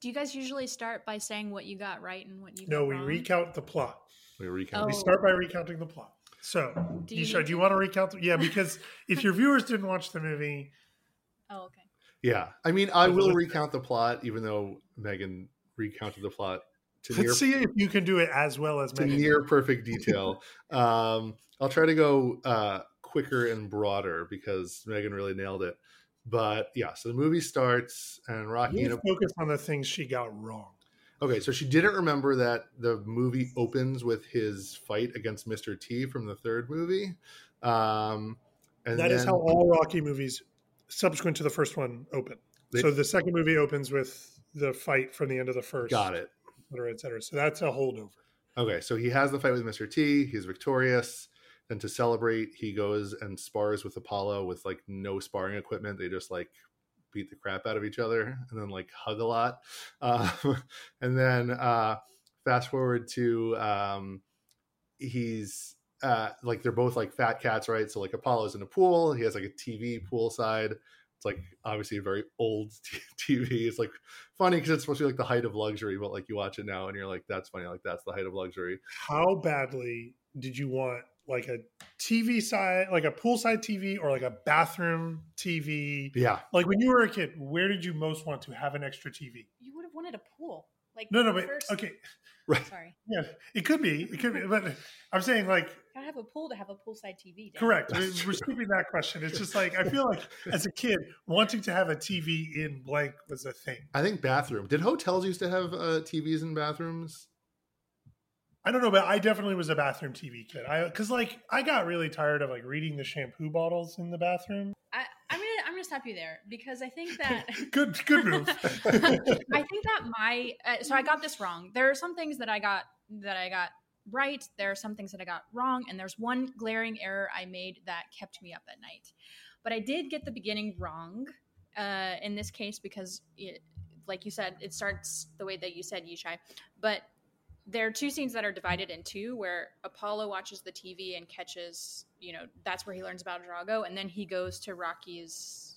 Do you guys usually start by saying what you got right and what you got wrong? No, we recount the plot. We start by recounting the plot. So, Yishai, do you want to recount? Yeah, because if your viewers didn't watch the movie. Oh, okay. Yeah. I mean, I will recount the plot, even though Megan recounted the plot to Let's see if you can do it as well as Megan. Near perfect detail. I'll try to go quicker and broader because Megan really nailed it. But yeah, so the movie starts and Rocky... You focus on the things she got wrong. Okay, so she didn't remember that the movie opens with his fight against Mr. T from the third movie. Is how all Rocky movies subsequent to the first one open. So the second movie opens with the fight from the end of the first. Got it. Et cetera, et cetera. So that's a holdover. Okay, so he has the fight with Mr. T. He's victorious. And to celebrate, he goes and spars with Apollo with like no sparring equipment. They just like beat the crap out of each other and then like hug a lot. And then fast forward to he's like they're both like fat cats, right? So like Apollo's in a pool. He has like a TV poolside. It's like obviously a very old TV. It's like funny because it's supposed to be like the height of luxury, but like you watch it now and you're like, that's funny. Like that's the height of luxury. How badly did you want like a TV side, like a poolside TV or like a bathroom TV? Yeah. Like when you were a kid, where did you most want to have an extra TV? You would have wanted a pool. Like okay. Right. Sorry. Yeah, it could be. But I'm saying like. Gotta have a pool to have a poolside TV. Dan. Correct. We're skipping that question. It's just like, I feel like as a kid, wanting to have a TV in blank was a thing. I think bathroom. Did hotels used to have TVs in bathrooms? I don't know, but I definitely was a bathroom TV kid. Because like I got really tired of like reading the shampoo bottles in the bathroom. I'm gonna stop you there because I think that good move. I think that my so I got this wrong. There are some things that I got right. There are some things that I got wrong, and there's one glaring error I made that kept me up at night. But I did get the beginning wrong in this case because, like you said, it starts the way that you said, Yishai, but. There are two scenes that are divided in two where Apollo watches the TV and catches, that's where he learns about Drago. And then he goes to Rocky's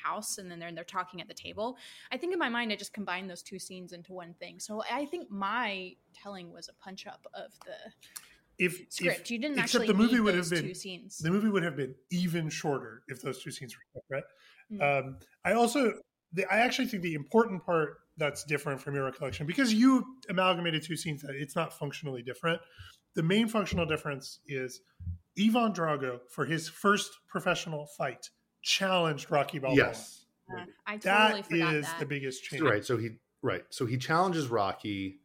house and then they're talking at the table. I think in my mind, I just combined those two scenes into one thing. So I think my telling was a punch up of the script. You didn't actually need those two scenes. The movie would have been even shorter if those two scenes were separate. Mm. I actually think the important part that's different from your recollection because you amalgamated two scenes that it's not functionally different. The main functional difference is Ivan Drago for his first professional fight challenged Rocky Balboa. Yes, I totally forgot that. That is the biggest change. Right, so he challenges Rocky,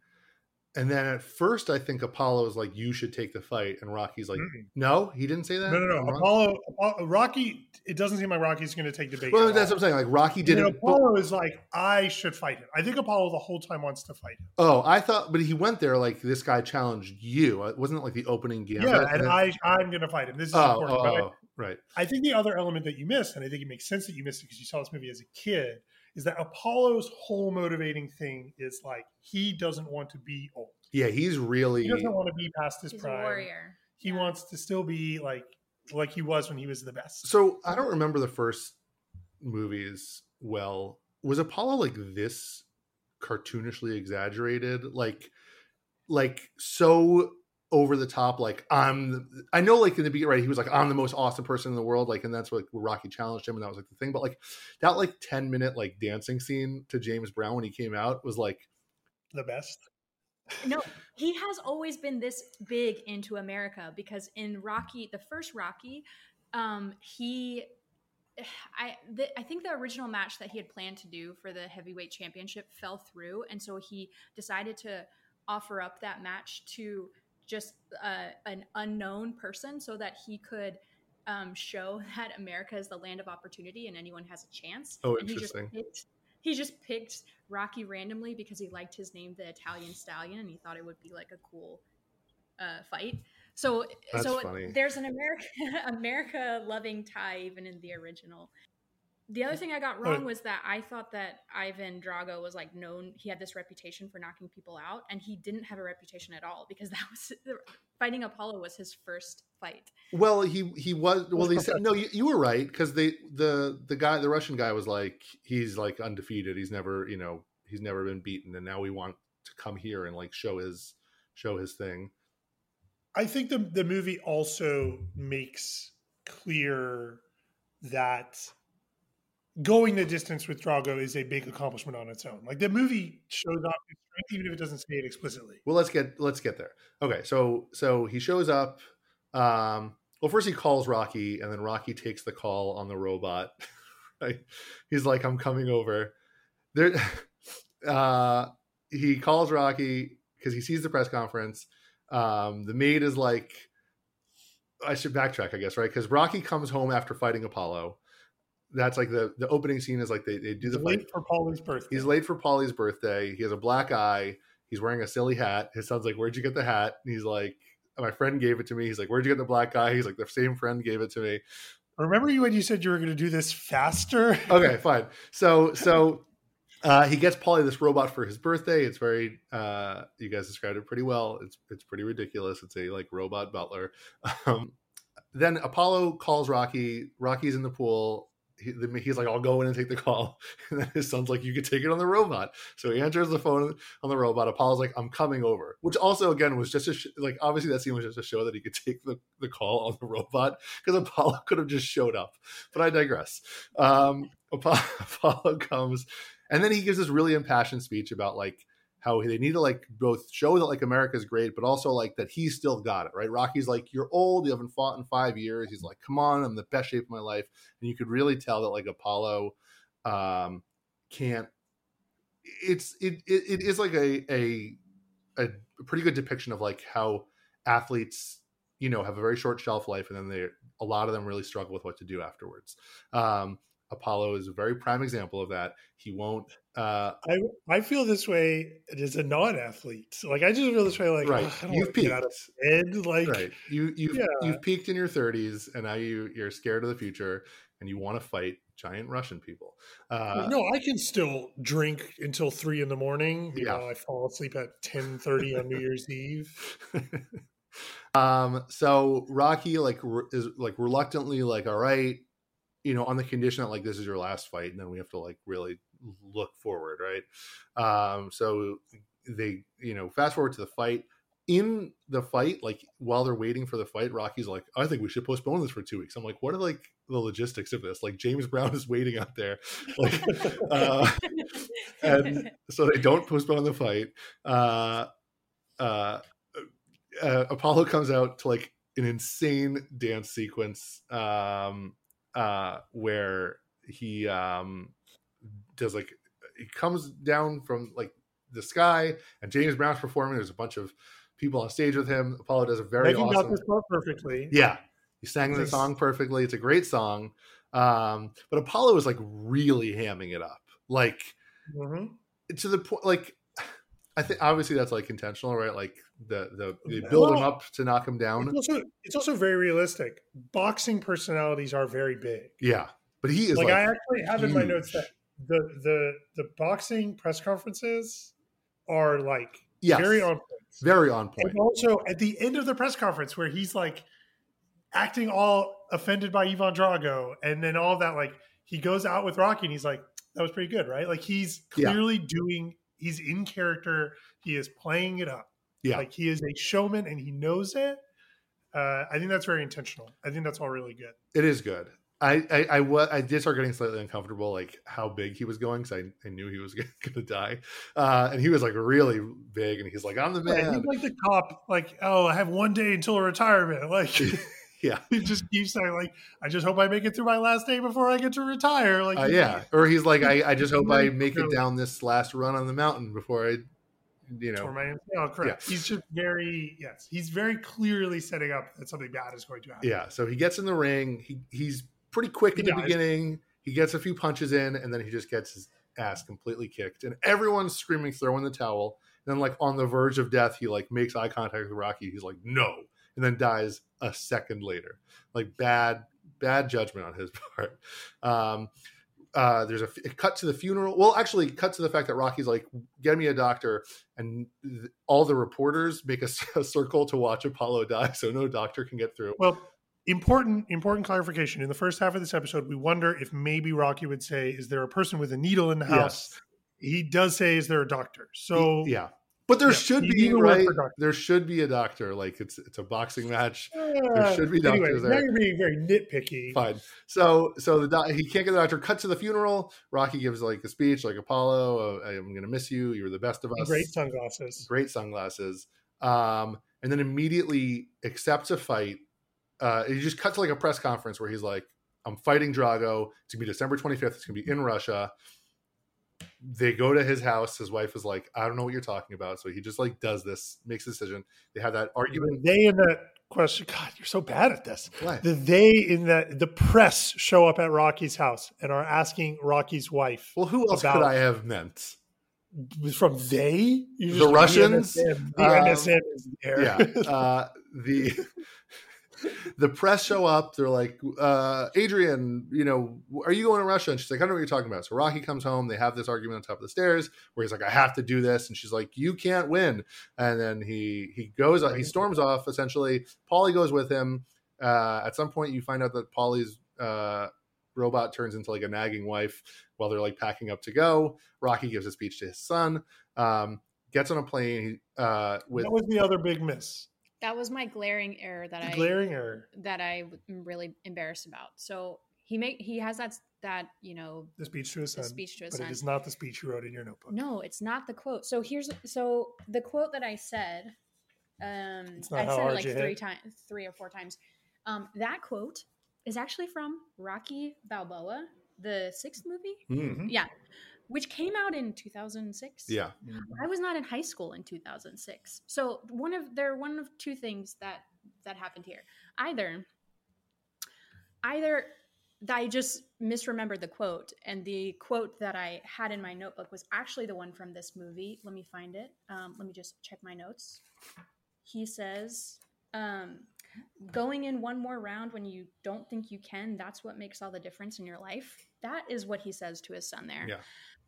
And then at first, I think Apollo is like, you should take the fight. And Rocky's like, no, he didn't say that? No. Apollo, Rocky, it doesn't seem like Rocky's going to take the bait. Well, that's what I'm saying. Like, Rocky didn't. And Apollo is like, I should fight him. I think Apollo the whole time wants to fight him. Oh, I thought, but he went there like, this guy challenged you. It wasn't like the opening game. Yeah, and I'm going to fight him. This is important. Right. I think the other element that you missed, and I think it makes sense that you missed it because you saw this movie as a kid, is that Apollo's whole motivating thing is like, he doesn't want to be old. Yeah, he's really... He doesn't want to be past his prime. He's a warrior. He wants to still be like he was when he was the best. So I don't remember the first movie as well. Was Apollo like this cartoonishly exaggerated? Like so... over the top, like I know, like in the beginning, right? He was like, I'm the most awesome person in the world, like, and that's what Rocky challenged him, and that was like the thing. But like that, like 10-minute like dancing scene to James Brown when he came out was like the best. No, he has always been this big into America because in Rocky, the first Rocky, I think the original match that he had planned to do for the heavyweight championship fell through, and so he decided to offer up that match to just an unknown person so that he could show that America is the land of opportunity and anyone has a chance. Oh, and interesting. He just picked Rocky randomly because he liked his name, the Italian Stallion, and he thought it would be like a cool fight. So funny. There's an America-loving tie even in the original. The other thing I got wrong was that I thought that Ivan Drago was like known. He had this reputation for knocking people out, and he didn't have a reputation at all because that was fighting Apollo was his first fight. Well, he was. Well, they said no. You were right because the Russian guy was like he's like undefeated. He's never been beaten, and now we want to come here and like show his thing. I think the movie also makes clear that going the distance with Drago is a big accomplishment on its own. Like the movie shows off his strength, even if it doesn't say it explicitly. Well, let's get there. Okay, so he shows up. Well, first he calls Rocky, and then Rocky takes the call on the robot. He's like, "I'm coming over." There, he calls Rocky because he sees the press conference. The maid is like, "I should backtrack, I guess, right?" Because Rocky comes home after fighting Apollo. That's like the opening scene is like they do the fight. Late for Pauly's birthday. He's late for Pauly's birthday. He has a black eye. He's wearing a silly hat. His son's like, "Where'd you get the hat?" And he's like, "My friend gave it to me." He's like, "Where'd you get the black eye?" He's like, "The same friend gave it to me." Remember you when you said you were going to do this faster? Okay, fine. So he gets Pauly this robot for his birthday. It's very you guys described it pretty well. It's pretty ridiculous. It's a like robot butler. Then Apollo calls Rocky. Rocky's in the pool. He's like, "I'll go in and take the call." And then his son's like, "You could take it on the robot." So he answers the phone on the robot. Apollo's like, "I'm coming over," which also, again, was just like, obviously that scene was just to show that he could take the call on the robot because Apollo could have just showed up. But I digress. Apollo comes and then he gives this really impassioned speech about like how they need to like both show that like America's great, but also like that he's still got it, right? Rocky's like, "You're old. You haven't fought in 5 years." He's like, "Come on, I'm in the best shape of my life." And you could really tell that like Apollo can't. It is like a pretty good depiction of like how athletes, you know, have a very short shelf life, and then a lot of them really struggle with what to do afterwards. Apollo is a very prime example of that. He won't. I feel this way as a non-athlete. Like I just feel this way. Like right. I don't you've peaked. Out of bed. Like right. You've peaked in your 30s, and now you're scared of the future, and you want to fight giant Russian people. No, I can still drink until 3 a.m. Yeah, I fall asleep at 10:30 on New Year's Eve. So Rocky like is like reluctantly like, "All right," you know, on the condition that like this is your last fight, and then we have to like really look forward, right? So they, you know, fast forward to the fight. In the fight, like while they're waiting for the fight, Rocky's like, "I think we should postpone this for 2 weeks." I'm like, what are like the logistics of this? Like James Brown is waiting out there, like, and so they don't postpone the fight. Apollo comes out to like an insane dance sequence. Where he does like he comes down from like the sky, and James Brown's performing. There's a bunch of people on stage with him. Apollo does a very awesome. Megan got this part perfectly. Yeah, he sang the song perfectly. It's a great song. But Apollo is like really hamming it up, like to the point. Like, I think obviously that's like intentional, right? Like they build him up to knock him down. It's also very realistic. Boxing personalities are very big. Yeah, but he is like I actually huge. Have in my notes that the boxing press conferences are like very on point. Very on point. And also at the end of the press conference where he's like acting all offended by Ivan Drago, and then all that, like he goes out with Rocky and he's like, that was pretty good, right? Like he's clearly he's in character. He is playing it up. Yeah. Like he is a showman and he knows it. I think that's very intentional. I think that's all really good. It is good. I did start getting slightly uncomfortable, like how big he was going. Cause I knew he was going to die. And he was like really big and he's like, I'm the man. He's like the cop, like, oh, I have one day until retirement. Like, yeah, he just keeps saying like, I just hope I make it through my last day before I get to retire. Like, Or he's like, I just hope I make it down this last run on the mountain before I, correct. Yeah. He's just very he's very clearly setting up that something bad is going to happen. Yeah. So he gets in the ring. He's pretty quick at the beginning. He gets a few punches in, and then he just gets his ass completely kicked. And everyone's screaming, throw in the towel. And then, like, on the verge of death, he, like, makes eye contact with Rocky. He's like, no. And then dies a second later. Like, bad judgment on his part. There's a cut to the funeral. Well, actually, cut to the fact that Rocky's like, get me a doctor. And all the reporters make a circle to watch Apollo die, so no doctor can get through. Well, Important clarification. In the first half of this episode, we wonder if maybe Rocky would say, is there a person with a needle in the house? Yes. He does say, is there a doctor? So but there should be, right? There should be a doctor. Like it's a boxing match. There should be doctors there. Now you're being very nitpicky. Fine. So he can't get the doctor. Cut to the funeral. Rocky gives like a speech, like, Apollo, I'm going to miss you. You were the best of us. Great sunglasses. And then immediately accepts a fight. He just cut to like a press conference where he's like, I'm fighting Drago. It's going to be December 25th. It's going to be in Russia. They go to his house. His wife is like, I don't know what you're talking about. So he just like does this, makes a decision. They have that argument. They in that question. God, you're so bad at this. What? The press show up at Rocky's house and are asking Rocky's wife. Well, who else could I have meant? From they? The Russians? The NSM is there. Yeah. The press show up. They're like, Adrian, are you going to Russia? And she's like, I don't know what you're talking about. So Rocky comes home. They have this argument on top of the stairs where he's like, I have to do this. And she's like, you can't win. And then he goes, he storms off, essentially. Pauly goes with him. At some point, you find out that Pauly's robot turns into like a nagging wife while they're like packing up to go. Rocky gives a speech to his son, gets on a plane. That was the other big miss. That was my glaring error that I'm really embarrassed about. So he has that the speech to his son. It is not the speech you wrote in your notebook. No, it's not the quote. So so the quote that I said, I said it like three or four times. That quote is actually from Rocky Balboa, the sixth movie. Mm-hmm. Yeah. Which came out in 2006. Yeah. I was not in high school in 2006. So one of two things that happened here. Either I just misremembered the quote, and the quote that I had in my notebook was actually the one from this movie. Let me find it. Let me just check my notes. He says, going in one more round when you don't think you can, that's what makes all the difference in your life. That is what he says to his son there. Yeah.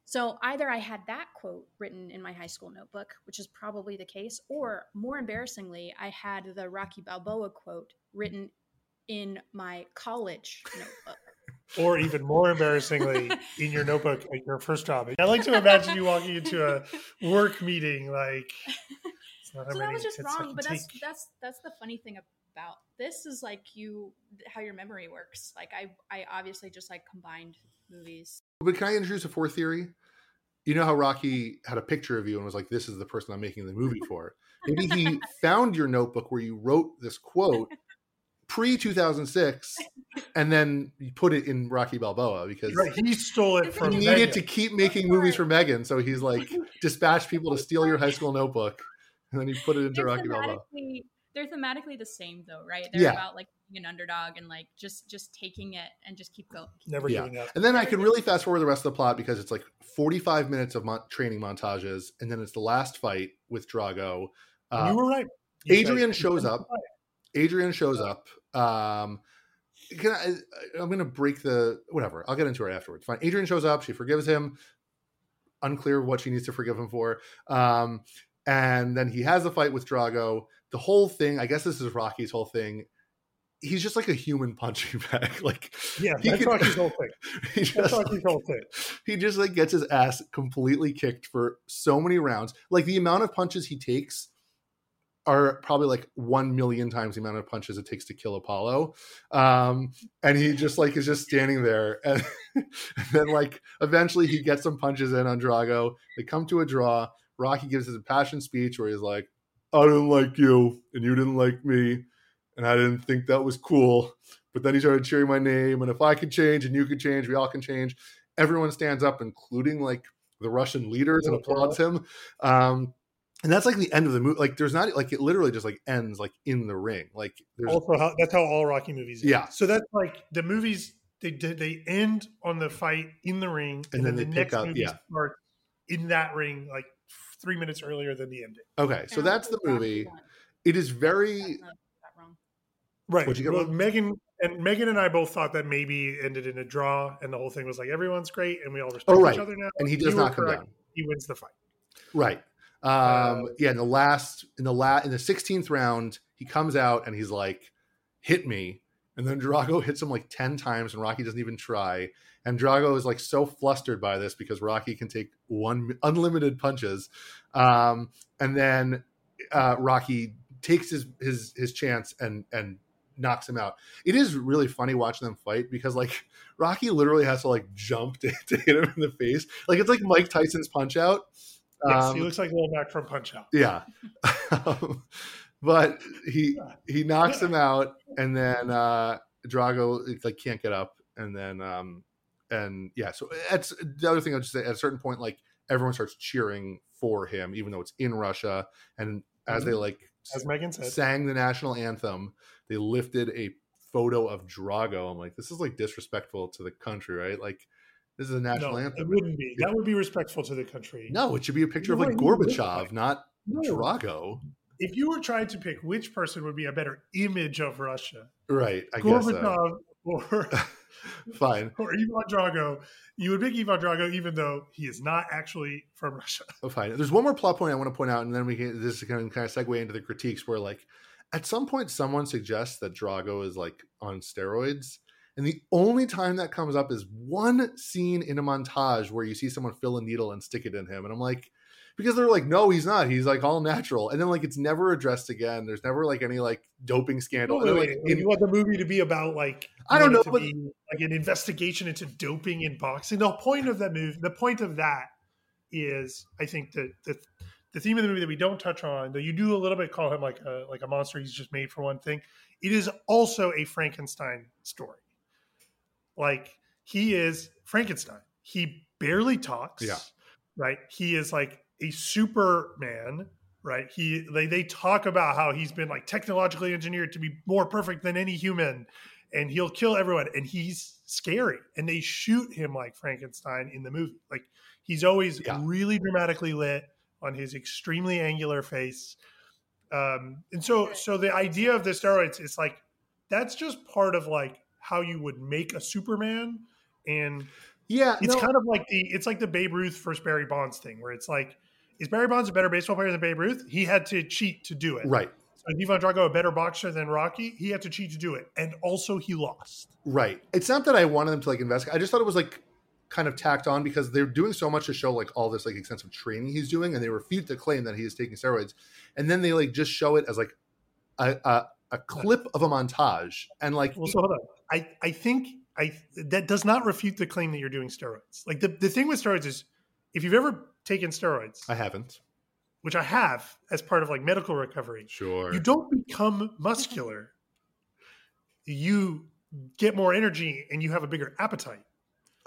So either I had that quote written in my high school notebook, which is probably the case, or more embarrassingly, I had the Rocky Balboa quote written in my college notebook. Or even more embarrassingly, in your notebook at your first job. I like to imagine you walking into a work meeting like... So that was just wrong, but that's the funny thing about this is like how your memory works. Like I obviously just like combined movies. But can I introduce a fourth theory? You know how Rocky had a picture of you and was like, this is the person I'm making the movie for. Maybe he found your notebook where you wrote this quote, pre-2006 and then you put it in Rocky Balboa because he stole it from Megan. He needed to keep making movies for Megan. So he's like, dispatched people to steal your high school notebook. And then he put it into Rocky Balboa. They're thematically the same though, right? They're about like being an underdog and like just taking it and just keep going. Never giving up. And then I could really fast forward the rest of the plot because it's like 45 minutes of training montages. And then it's the last fight with Drago. You were right. Adrian shows up. I'm going to break the whatever. I'll get into it afterwards. Fine. Adrian shows up. She forgives him. Unclear what she needs to forgive him for. And then he has a fight with Drago. The whole thing, I guess this is Rocky's whole thing. He's just like a human punching bag. Rocky's whole thing. He just like gets his ass completely kicked for so many rounds. Like the amount of punches he takes are probably like 1,000,000 times the amount of punches it takes to kill Apollo. And he just like is just standing there. And then like eventually he gets some punches in on Drago. They come to a draw. Rocky gives his impassioned speech where he's like, I didn't like you and you didn't like me. And I didn't think that was cool. But then he started cheering my name. And if I could change and you could change, we all can change. Everyone stands up, including like the Russian leaders and applauds him. And that's like the end of the movie. Like, there's not like it literally just like ends like in the ring. Like, there's also that's how all Rocky movies end. Yeah. So that's like the movies they end on the fight in the ring, and then the next movie starts in that ring like 3 minutes earlier than the ending. Okay, so that's the movie. It is very right. Megan and I both thought that maybe it ended in a draw, and the whole thing was like everyone's great, and we all respect each other now. And he does not come down. He wins the fight. Right. In the 16th round, he comes out and he's like, hit me. And then Drago hits him like 10 times and Rocky doesn't even try. And Drago is like so flustered by this because Rocky can take unlimited punches. And then Rocky takes his chance and knocks him out. It is really funny watching them fight because like Rocky literally has to like jump to hit him in the face. Like it's like Mike Tyson's Punch Out. Yes, he looks like Lil Mac from Punch-Out. Yeah. But he knocks him out, and then Drago like can't get up, and then so that's the other thing I'll just say. At a certain point, like everyone starts cheering for him, even though it's in Russia. And as they as Megan said, sang the national anthem, they lifted a photo of Drago. I'm like, this is like disrespectful to the country, right? Like. This is a national anthem. It wouldn't be. That would be respectful to the country. No, it should be a picture of like Gorbachev, not Drago. If you were trying to pick which person would be a better image of Russia, right? I guess so. Or fine, or Ivan Drago. You would pick Ivan Drago, even though he is not actually from Russia. Oh, fine. There's one more plot point I want to point out, and then we can. This is going to kind of segue into the critiques, where like at some point someone suggests that Drago is like on steroids. And the only time that comes up is one scene in a montage where you see someone fill a needle and stick it in him. And I'm like, because they're like, no, he's not. He's like all natural. And then like, it's never addressed again. There's never like any like doping scandal. No, you want the movie to be about like, I don't know, but like an investigation into doping in boxing. The point of that movie, the point of that is, I think that the theme of the movie that we don't touch on, though you do a little bit call him like a monster. He's just made for one thing. It is also a Frankenstein story. Like he is Frankenstein. He barely talks. Yeah. Right. He is like a Superman. Right. They talk about how he's been like technologically engineered to be more perfect than any human, and he'll kill everyone. And he's scary. And they shoot him like Frankenstein in the movie. Like he's always really dramatically lit on his extremely angular face. And so the idea of the steroids is like that's just part of like how you would make a Superman. And kind of like it's like the Babe Ruth versus Barry Bonds thing, where it's like, is Barry Bonds a better baseball player than Babe Ruth? He had to cheat to do it. Right. So is Ivan Drago a better boxer than Rocky? He had to cheat to do it. And also he lost. Right. It's not that I wanted them to like investigate. I just thought it was like kind of tacked on because they're doing so much to show like all this like extensive training he's doing. And they refute the claim that he is taking steroids. And then they like just show it as like a clip of a montage. And like, well, so hold on. I think that does not refute the claim that you're doing steroids. Like the thing with steroids is if you've ever taken steroids, I haven't, which I have as part of like medical recovery. Sure. You don't become muscular. you get more energy and you have a bigger appetite.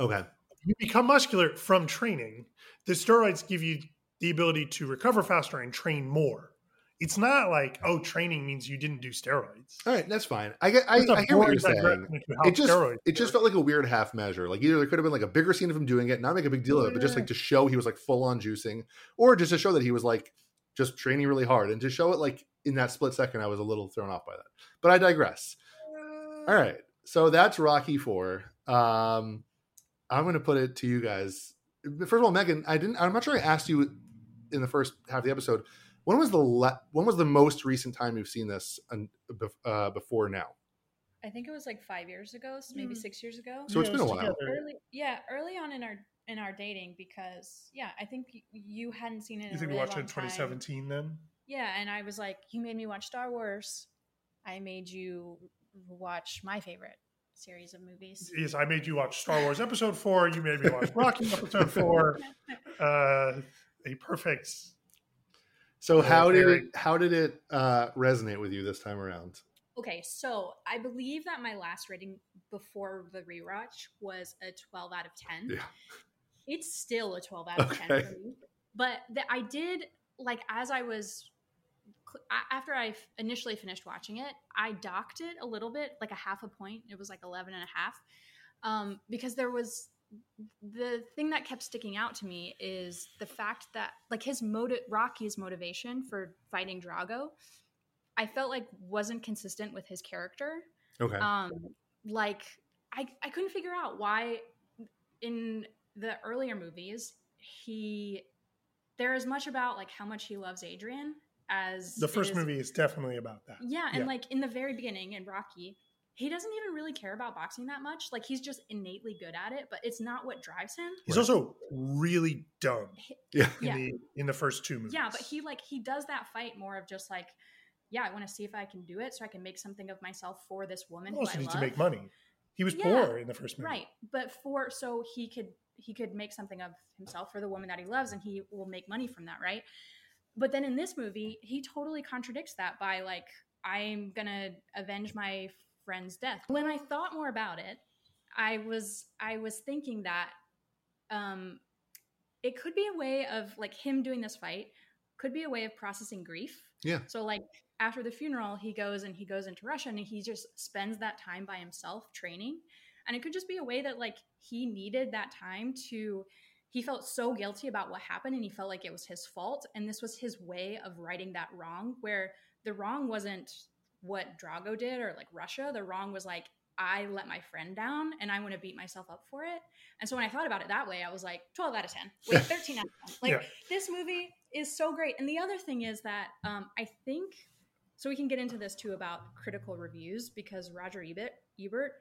Okay. You become muscular from training. The steroids give you the ability to recover faster and train more. It's not like, oh, training means you didn't do steroids. All right, that's fine. I hear what you're saying. It just felt like a weird half measure. Like either there could have been like a bigger scene of him doing it, not make a big deal of it, but just like to show he was like full on juicing, or just to show that he was like just training really hard, and to show it like in that split second, I was a little thrown off by that. But I digress. All right, so that's Rocky IV. I'm going to put it to you guys. First of all, Megan, I'm not sure I asked you in the first half of the episode. When was the most recent time you've seen this before now? I think it was like 5 years ago, so maybe 6 years ago. So it's been a while. Early on in our dating, because I think you hadn't seen it. You think we watched it in 2017 then? Yeah, and I was like, you made me watch Star Wars. I made you watch my favorite series of movies. Yes, I made you watch Star Wars Episode 4. You made me watch Rocky Episode 4. A perfect. So how did it resonate with you this time around? Okay, so I believe that my last rating before the rewatch was a 12 out of 10. Yeah. It's still a 12 out of 10 for me. But I did, like, as I was, after I initially finished watching it, I docked it a little bit, like a half a point. It was like 11 and a half. Because there was... the thing that kept sticking out to me is the fact that like Rocky's motivation for fighting Drago, I felt like wasn't consistent with his character. Okay. Like I couldn't figure out why in the earlier movies, there is much about like how much he loves Adrian as the first movie is definitely about that. Yeah. And like in the very beginning in Rocky, he doesn't even really care about boxing that much. Like, he's just innately good at it, but it's not what drives him. He's also really dumb in the first two movies. Yeah, but he does that fight more of just like, I want to see if I can do it so I can make something of myself for this woman who I love. He also needs to make money. He was poor in the first movie. Right, but so he could make something of himself for the woman that he loves, and he will make money from that, right? But then in this movie, he totally contradicts that by like, I'm going to avenge my friend's death. When I thought more about it, I was thinking that it could be a way of like him doing this fight could be a way of processing grief. Yeah. So like after the funeral, he goes into Russia and he just spends that time by himself training. And it could just be a way that like he needed that time to, he felt so guilty about what happened and he felt like it was his fault. And this was his way of righting that wrong, where the wrong wasn't what Drago did or like Russia. The wrong was like, I let my friend down and I want to beat myself up for it. And so when I thought about it that way, I was like 12 out of 10, wait, 13 out of 10. Like this movie is so great. And the other thing is that I think, so we can get into this too about critical reviews, because Roger Ebert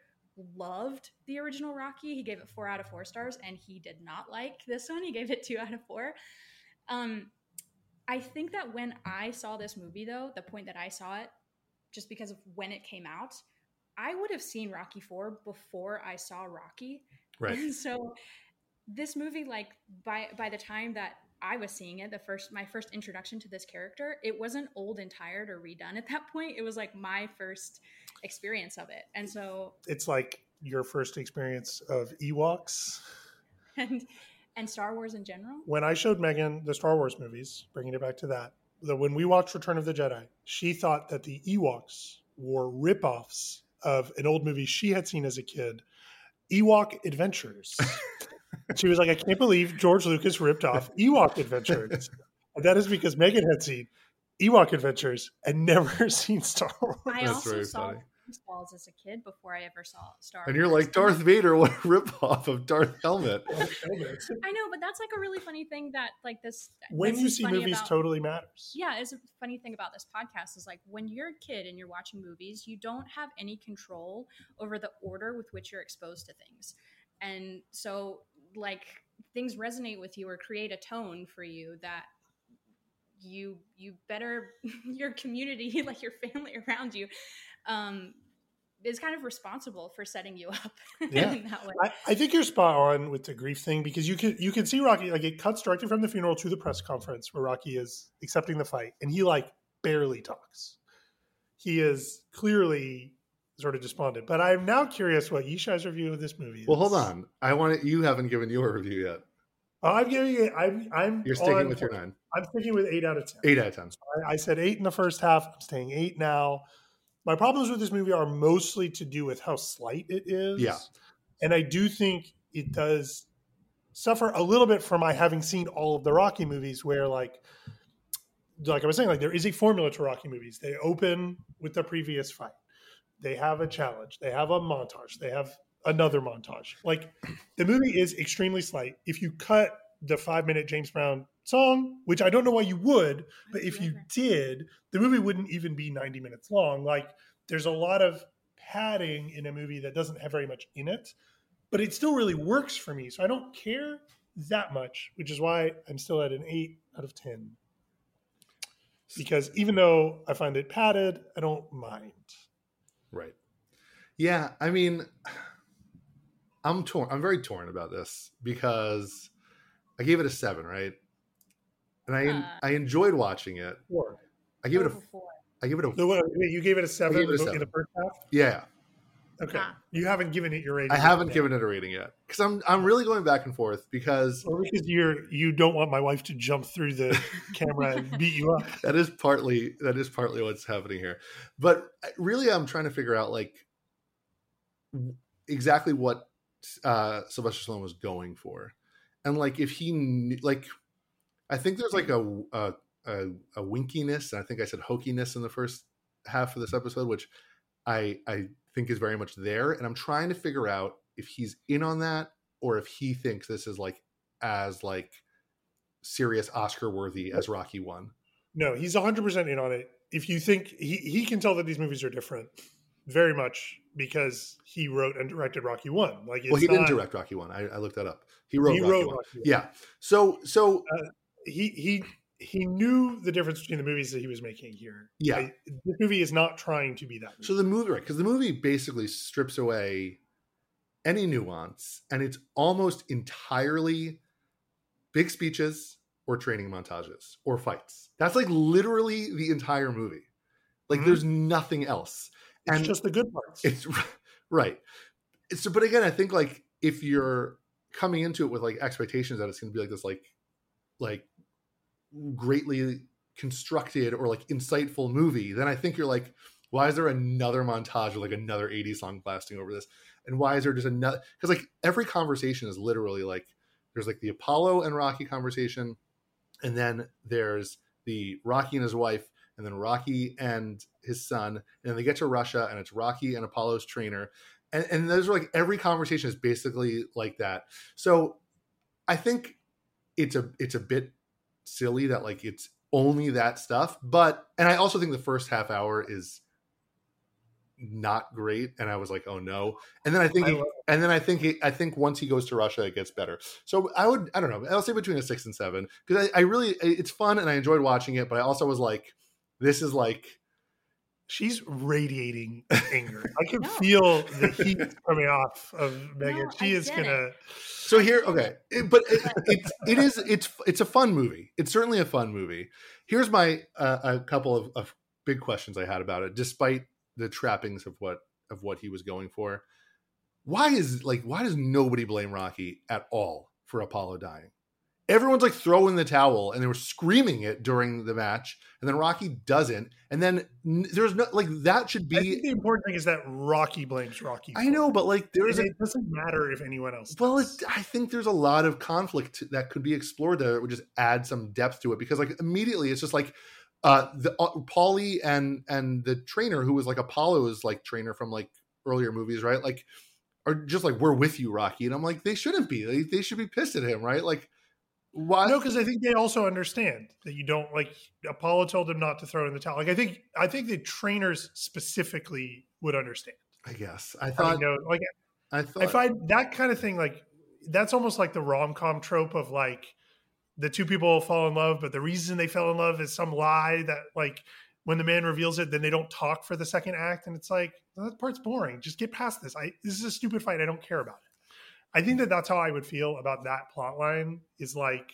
loved the original Rocky. He gave it 4 out of 4 stars and he did not like this one. He gave it 2 out of 4. I think that when I saw this movie though, the point that I saw it, just because of when it came out, I would have seen Rocky IV before I saw Rocky. Right. And so this movie, like by the time that I was seeing it, my first introduction to this character, it wasn't old and tired or redone at that point. It was like my first experience of it. And so it's like your first experience of Ewoks and Star Wars in general. When I showed Megan the Star Wars movies, bringing it back to that, when we watched Return of the Jedi, she thought that the Ewoks were ripoffs of an old movie she had seen as a kid, Ewok Adventures. She was like, I can't believe George Lucas ripped off Ewok Adventures. And that is because Megan had seen Ewok Adventures and never seen Star Wars. I also saw Spaceballs as a kid before I ever saw Star Wars. And you're like, Darth Vader, what a ripoff of Darth Helmet. I know, but that's like a really funny thing that like this. When you see movies totally matters. Yeah, it's a funny thing about this podcast is like when you're a kid and you're watching movies, you don't have any control over the order with which you're exposed to things. And so like things resonate with you or create a tone for you that you better your community, like your family around you, is kind of responsible for setting you up in that way. I think you're spot on with the grief thing, because you can see Rocky, like it cuts directly from the funeral to the press conference where Rocky is accepting the fight and he like barely talks. He is clearly sort of despondent. But I'm now curious what Yishai's review of this movie is. Well, hold on. I want it. You haven't given your review yet. I'm giving it. I'm. You're sticking with your 9. I'm sticking with 8 out of 10. 8 out of 10. So I said 8 in the first half. I'm staying 8 now. My problems with this movie are mostly to do with how slight it is. Yeah, and I do think it does suffer a little bit from my having seen all of the Rocky movies, where like I was saying, like there is a formula to Rocky movies. They open with the previous fight. They have a challenge. They have a montage. They have another montage. Like the movie is extremely slight. If you cut the 5-minute James Brown song, which I don't know why you would, but if you did, the movie wouldn't even be 90 minutes long. Like there's a lot of padding in a movie that doesn't have very much in it, but it still really works for me. So I don't care that much, which is why I'm still at an 8 out of 10. Because even though I find it padded, I don't mind. Right. Yeah, I mean, I'm torn. I'm very torn about this because I gave it a 7, right? And I enjoyed watching it. 4. I gave it a 4. I gave it a. You gave it a 7 in the first half? Yeah. Okay. You haven't given it your rating. I haven't given it a rating yet because I'm really going back and forth because you don't want my wife to jump through the camera and beat you up. That is partly what's happening here, but really I'm trying to figure out like exactly what Sylvester Stallone was going for, and like if he like I think there's like a winkiness, and I think I said hokiness in the first half of this episode, which I think is very much there, and I'm trying to figure out if he's in on that or if he thinks this is like as like serious Oscar worthy as Rocky 1. No, he's 100% in on it. If you think he can tell that these movies are different very much because he wrote and directed Rocky 1. Like, well, he didn't direct Rocky 1. I looked that up. He wrote Rocky 1. Yeah. So he knew the difference between the movies that he was making here. Yeah. The movie is not trying to be that movie. So the movie, right, because the movie basically strips away any nuance, and it's almost entirely big speeches or training montages or fights. That's like literally the entire movie. Like there's nothing else. And it's just the good parts. It's right. So, but again, I think like if you're coming into it with like expectations that it's going to be like this, like, greatly constructed or like insightful movie, then I think you're like, why is there another montage or like another 80s song blasting over this? And why is there just another? Because like every conversation is literally like there's like the Apollo and Rocky conversation, and then there's the Rocky and his wife, and then Rocky and his son, and then they get to Russia, and it's Rocky and Apollo's trainer, and those are like every conversation is basically like that. So I think it's a bit silly that like it's only that stuff, but and I also think the first half hour is not great, and I was like, oh no, and then I think once he goes to Russia it gets better. So I don't know, I'll say between a 6 and 7 because I really, it's fun and I enjoyed watching it, but I also was like, this is like, she's radiating anger. I can feel the heat coming off of Megan. No, she is gonna. So here, okay, but it's a fun movie. It's certainly a fun movie. Here's my a couple of big questions I had about it, despite the trappings of what he was going for. Why does nobody blame Rocky at all for Apollo dying? Everyone's like throwing the towel, and they were screaming it during the match, and then Rocky doesn't, and then there's no like that should be. I think the important thing is that Rocky blames Rocky. I know, but like it doesn't matter if anyone else does. Well, I think there's a lot of conflict that could be explored there. It would just add some depth to it because like immediately it's just like Pauly and the trainer who was like Apollo's like trainer from like earlier movies, right? Like are just like, we're with you, Rocky, and I'm like, they shouldn't be. They should be pissed at him, right? Like. Why? No, because I think they also understand that you don't like. Apollo told them not to throw in the towel. Like I think the trainers specifically would understand. I guess I thought I find that kind of thing like that's almost like the rom-com trope of like the two people fall in love, but the reason they fell in love is some lie that like when the man reveals it, then they don't talk for the second act, and it's like that part's boring. Just get past this. This is a stupid fight. I don't care about it. I think that's how I would feel about that plot line is like,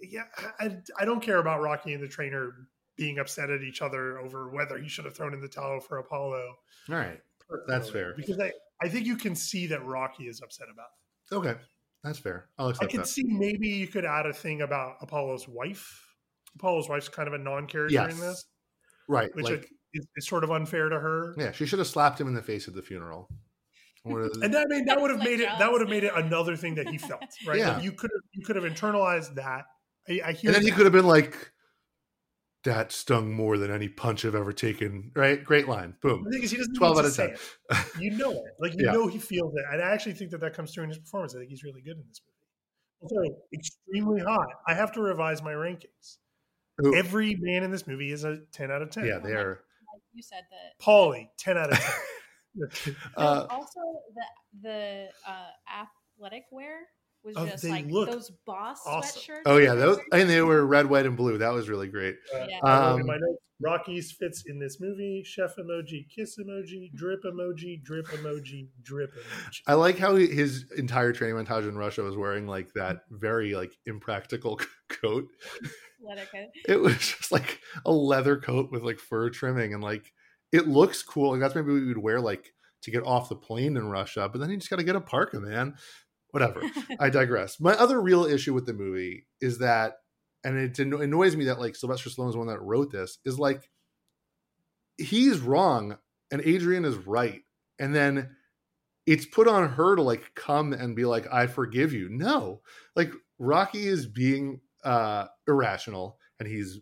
yeah, I don't care about Rocky and the trainer being upset at each other over whether he should have thrown in the towel for Apollo. All right. That's fair. Because I think you can see that Rocky is upset about it. Okay. That's fair. I'll accept that. I can see maybe you could add a thing about Apollo's wife. Apollo's wife's kind of a non-character in this. Right. Which is sort of unfair to her. Yeah. She should have slapped him in the face at the funeral. And that would have made it. That would have made it another thing that he felt, right? Yeah. Like you could have internalized that. I hear. And then he could have been like, "That stung more than any punch I've ever taken." Right? Great line. Boom. The thing is, he doesn't 12 out of 10. You know it. Like you know he feels it, and I actually think that comes through in his performance. I think he's really good in this movie. Also, extremely hot. I have to revise my rankings. Ooh. Every man in this movie is a 10 out of 10. Yeah, they are. Like you said that. Pauly, 10 out of 10. Also, the athletic wear was just like those boss awesome. Sweatshirts. Oh yeah, those, and they were red, white, and blue. That was really great. In my notes, Rocky's fits in this movie. Chef emoji, kiss emoji, drip emoji, drip emoji, drip emoji. I like how his entire training montage in Russia was wearing like that very like impractical coat. It was just like a leather coat with like fur trimming and like. It looks cool. Like that's maybe we would wear like to get off the plane in Russia, but then you just got to get a parka, man. Whatever. I digress. My other real issue with the movie is that, and it annoys me that like Sylvester Stallone is the one that wrote this, is like he's wrong and Adrian is right. And then it's put on her to like come and be like, I forgive you. No, like Rocky is being irrational and he's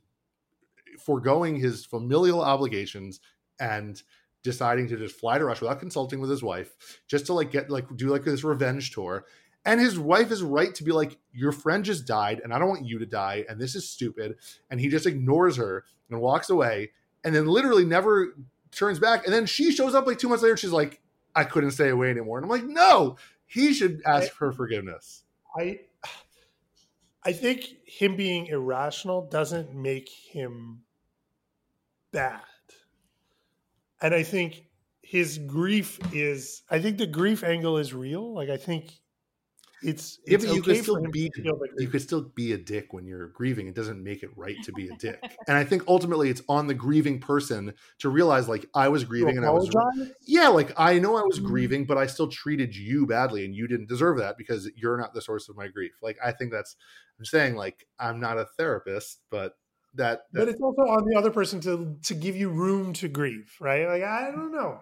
foregoing his familial obligations and deciding to just fly to Russia without consulting with his wife just to like get like do like this revenge tour. And his wife is right to be like, your friend just died and I don't want you to die and this is stupid. And he just ignores her and walks away and then literally never turns back. And then she shows up like 2 months later and she's like, I couldn't stay away anymore. And I'm like, no, he should ask her forgiveness. I think him being irrational doesn't make him bad. And I think his grief is, I think the grief angle is real. Like, I think it's okay you could still be a dick when you're grieving. It doesn't make it right to be a dick. And I think ultimately it's on the grieving person to realize like I was grieving and I was, like I know I was grieving, but I still treated you badly and you didn't deserve that because you're not the source of my grief. Like, I think that's, I'm saying like, I'm not a therapist, but but it's also on the other person to give you room to grieve, right? Like, I don't know.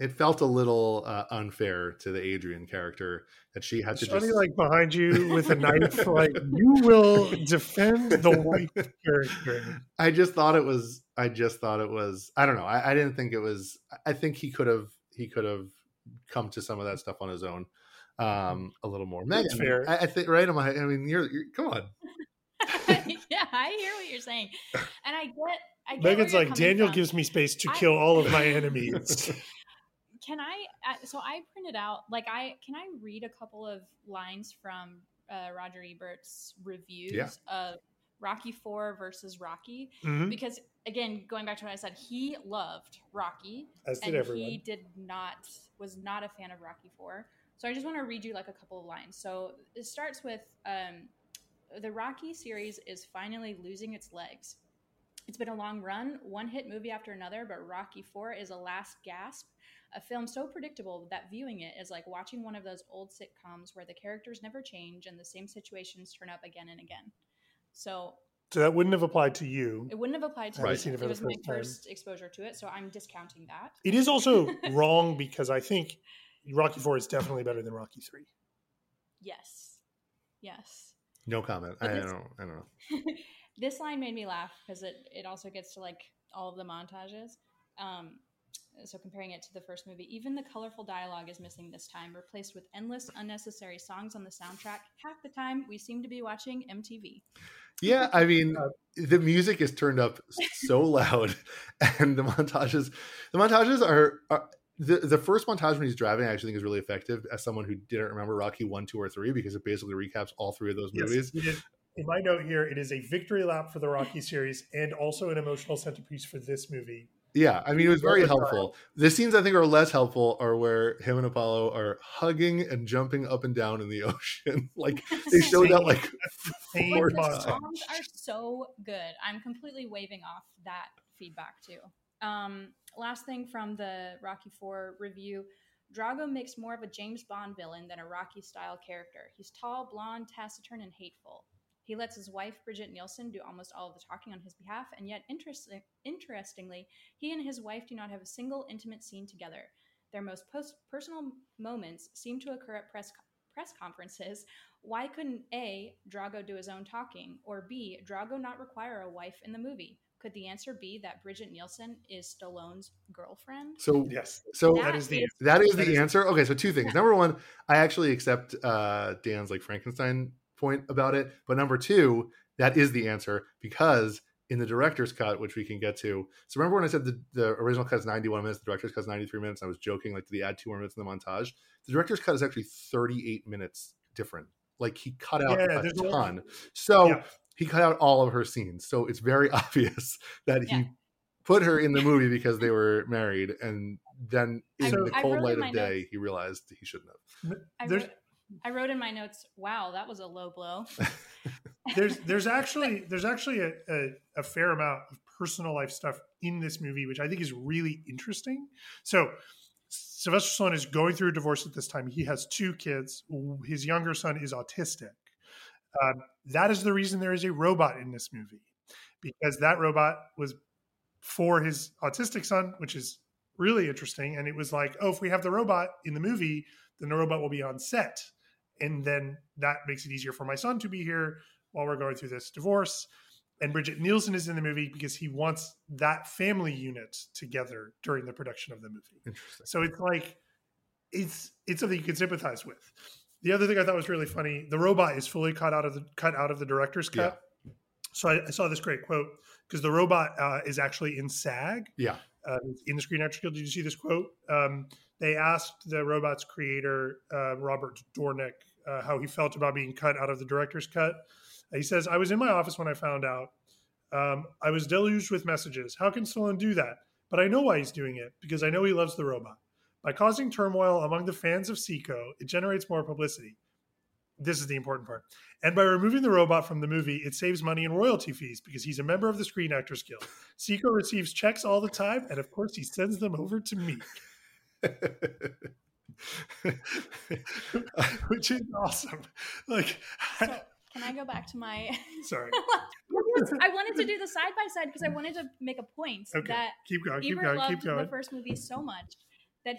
It felt a little unfair to the Adrian character that she had to just like behind you with a knife, like you will defend the wife character. I just thought it was. I don't know. I didn't think it was. I think he could have come to some of that stuff on his own, a little more. Megan, that's fair. I think right. I mean, you're come on. Yeah, I hear what you're saying, and I get Megan's like, Daniel gives me space to kill all of my enemies. Can I? So I printed out like I read a couple of lines from Roger Ebert's reviews of Rocky IV versus Rocky, because again, going back to what I said, he loved Rocky, as did everyone. He was not a fan of Rocky IV. So I just want to read you like a couple of lines. So it starts with. The Rocky series is finally losing its legs. It's been a long run, one hit movie after another, but Rocky IV is a last gasp, a film so predictable that viewing it is like watching one of those old sitcoms where the characters never change and the same situations turn up again and again. So that wouldn't have applied to you. It wouldn't have applied to me. It was my first exposure to it, so I'm discounting that. It is also wrong because I think Rocky IV is definitely better than Rocky III. Yes. No comment. I don't know. This line made me laugh because it also gets to like all of the montages. So comparing it to the first movie, even the colorful dialogue is missing this time, replaced with endless unnecessary songs on the soundtrack. Half the time we seem to be watching MTV. Yeah, I mean, the music is turned up so loud and the montages are the first montage when he's driving, I actually think is really effective as someone who didn't remember Rocky 1, 2, or 3 because it basically recaps all three of those movies. In my note here, it is a victory lap for the Rocky series and also an emotional centerpiece for this movie. Yeah, I mean, it was very helpful. The scenes I think are less helpful are where him and Apollo are hugging and jumping up and down in the ocean. Like, they showed that like 4 times. The songs are so good. I'm completely waving off that feedback too. Last thing from the Rocky IV review. Drago makes more of a James Bond villain than a Rocky-style character. He's tall, blonde, taciturn, and hateful. He lets his wife, Brigitte Nielsen, do almost all of the talking on his behalf, and yet, interestingly, he and his wife do not have a single intimate scene together. Their most personal moments seem to occur at press conferences. Why couldn't A, Drago do his own talking, or B, Drago not require a wife in the movie? Could the answer be that Brigitte Nielsen is Stallone's girlfriend? So yes, so that is the answer. Okay, so two things. Number one, I actually accept Dan's like Frankenstein point about it, but number two, that is the answer because in the director's cut, which we can get to. So remember when I said the original cut is 91 minutes, the director's cut is 93 minutes. I was joking, like, did they add 2 more minutes in the montage? The director's cut is actually 38 minutes different. Like he cut out a ton. So. Yeah. He cut out all of her scenes. So it's very obvious that he put her in the movie because they were married. And then in the cold light of day, he realized he shouldn't have. I wrote in my notes, wow, that was a low blow. there's actually a fair amount of personal life stuff in this movie, which I think is really interesting. So Sylvester Stallone is going through a divorce at this time. He has 2 kids. His younger son is autistic. That is the reason there is a robot in this movie, because that robot was for his autistic son, which is really interesting. And it was like, oh, if we have the robot in the movie, then the robot will be on set. And then that makes it easier for my son to be here while we're going through this divorce. And Brigitte Nielsen is in the movie because he wants that family unit together during the production of the movie. Interesting. So it's like, it's something you can sympathize with. The other thing I thought was really funny, the robot is fully cut out of the director's cut. Yeah. So I saw this great quote because the robot is actually in SAG. Yeah. In the Screen Actors Guild, did you see this quote? They asked the robot's creator, Robert Dornick, how he felt about being cut out of the director's cut. He says, "I was in my office when I found out. I was deluged with messages. How can Stallone do that? But I know why he's doing it, because I know he loves the robot. By causing turmoil among the fans of Seiko, it generates more publicity. This is the important part. And by removing the robot from the movie, it saves money and royalty fees because he's a member of the Screen Actors Guild. Seiko receives checks all the time, and of course, he sends them over to me." Which is awesome. Like, so, can I go back to my? Sorry. I wanted to do the side by side because I wanted to make a point that Ebert loved the first movie so much. That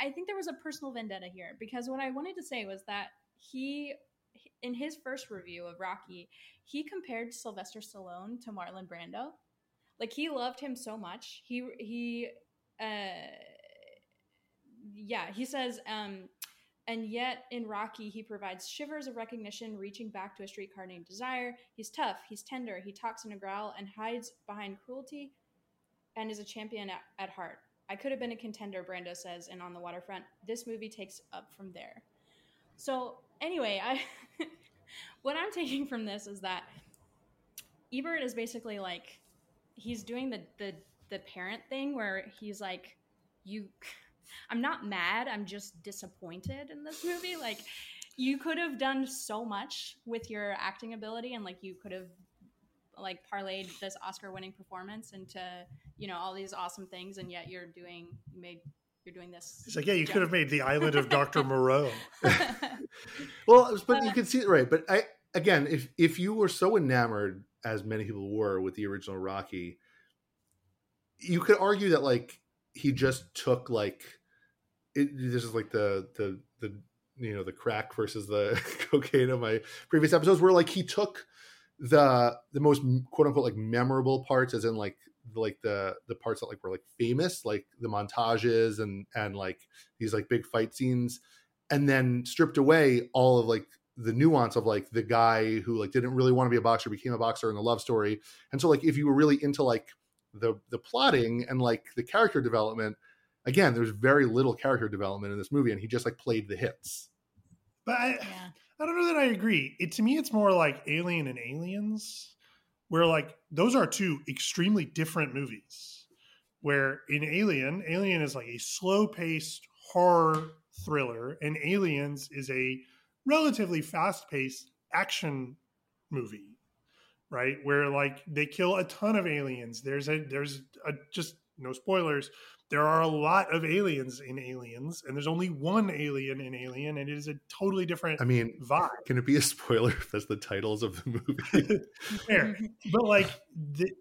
I think there was a personal vendetta here, because what I wanted to say was that he, in his first review of Rocky, he compared Sylvester Stallone to Marlon Brando. Like, he loved him so much. He says, and yet in Rocky, he provides shivers of recognition, reaching back to a streetcar named Desire. He's tough. He's tender. He talks in a growl and hides behind cruelty and is a champion at heart. I could have been a contender, Brando says, and on the waterfront, this movie takes up from there. So anyway, what I'm taking from this is that Ebert is basically like, he's doing the parent thing where he's like, I'm not mad, I'm just disappointed in this movie. Like, you could have done so much with your acting ability, and like, you could have like parlayed this Oscar-winning performance into, you know, all these awesome things, and yet you're doing this. It's like, yeah, you could have made The Island of Dr. Moreau. Well, but you can see it, right? But if you were so enamored, as many people were, with the original Rocky, you could argue that like he just took like this is like the you know, the crack versus the cocaine of my previous episodes, where like he took the most quote unquote like memorable parts, as in like the parts that like were like famous, like the montages and like these like big fight scenes, and then stripped away all of like the nuance of like the guy who like didn't really want to be a boxer, became a boxer, in the love story. And so like, if you were really into like the plotting and like the character development, again, there's very little character development in this movie, and he just like played the hits. But I don't know that I agree. To me, it's more like Alien and Aliens, where like those are 2 extremely different movies. Where in Alien is like a slow-paced horror thriller, and Aliens is a relatively fast-paced action movie. right? Where like they kill a ton of aliens. There's a just no spoilers. There are a lot of aliens in Aliens, and there's only one alien in Alien, and it is a totally different vibe. Can it be a spoiler if that's the titles of the movie? Fair. But like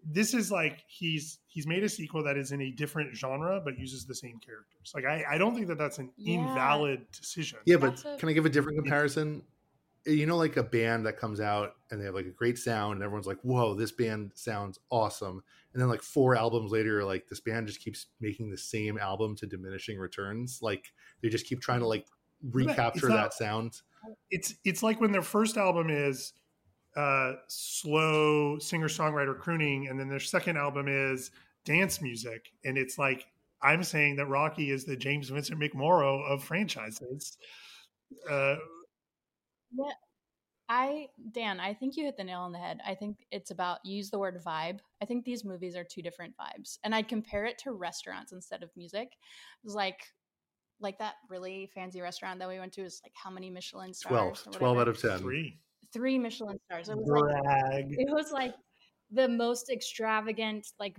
this is like he's made a sequel that is in a different genre but uses the same characters. Like I don't think that that's an invalid decision. Yeah, but can I give a different comparison? You know, like a band that comes out and they have like a great sound and everyone's like, whoa, this band sounds awesome. And then like 4 albums later, like this band just keeps making the same album to diminishing returns. Like they just keep trying to like recapture that sound. It's like when their first album is slow singer-songwriter crooning. And then their second album is dance music. And it's like, I'm saying that Rocky is the James Vincent McMorrow of franchises. Yeah, I think you hit the nail on the head. I think it's about use the word vibe. I think these movies are two different vibes, and I'd compare it to restaurants instead of music. It was like that really fancy restaurant that we went to is like how many Michelin stars? 12 out of 10. Three Michelin stars. It was like the most extravagant, like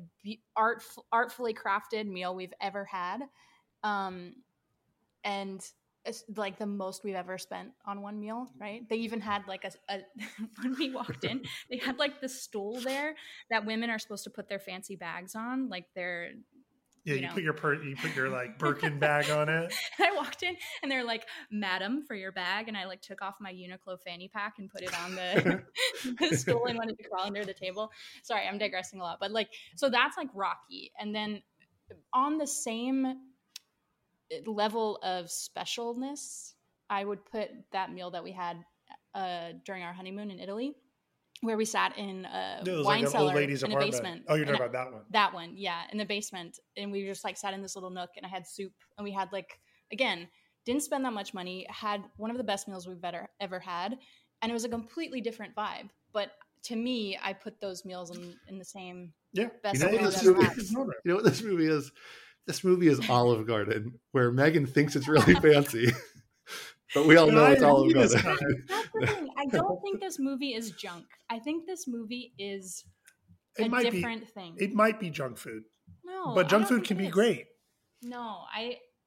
artfully crafted meal we've ever had, and. It's like the most we've ever spent on one meal, right? They even had like a when we walked in, they had like the stool there that women are supposed to put their fancy bags on, like their you put your like Birkin bag on it. I walked in and they're like, "Madam, for your bag," and I like took off my Uniqlo fanny pack and put it on the, the stool and wanted to crawl under the table. Sorry, I'm digressing a lot, but like so that's like Rocky, and then on the same level of specialness, I would put that meal that we had during our honeymoon in Italy, where we sat in a wine like cellar in apartment. A basement. Oh, you're talking about that one. That one, yeah, in the basement, and we just like sat in this little nook, and I had soup, and we had like again didn't spend that much money, had one of the best meals we've ever had, and it was a completely different vibe. But to me, I put those meals in the same. Yeah, best you know what this movie is? You know what this movie is. This movie is Olive Garden, where Megan thinks it's really fancy, but we all know it's Olive Garden. That's the thing. I don't think this movie is junk. I think this movie is a different thing. It might be junk food. No, but junk food can be great. No,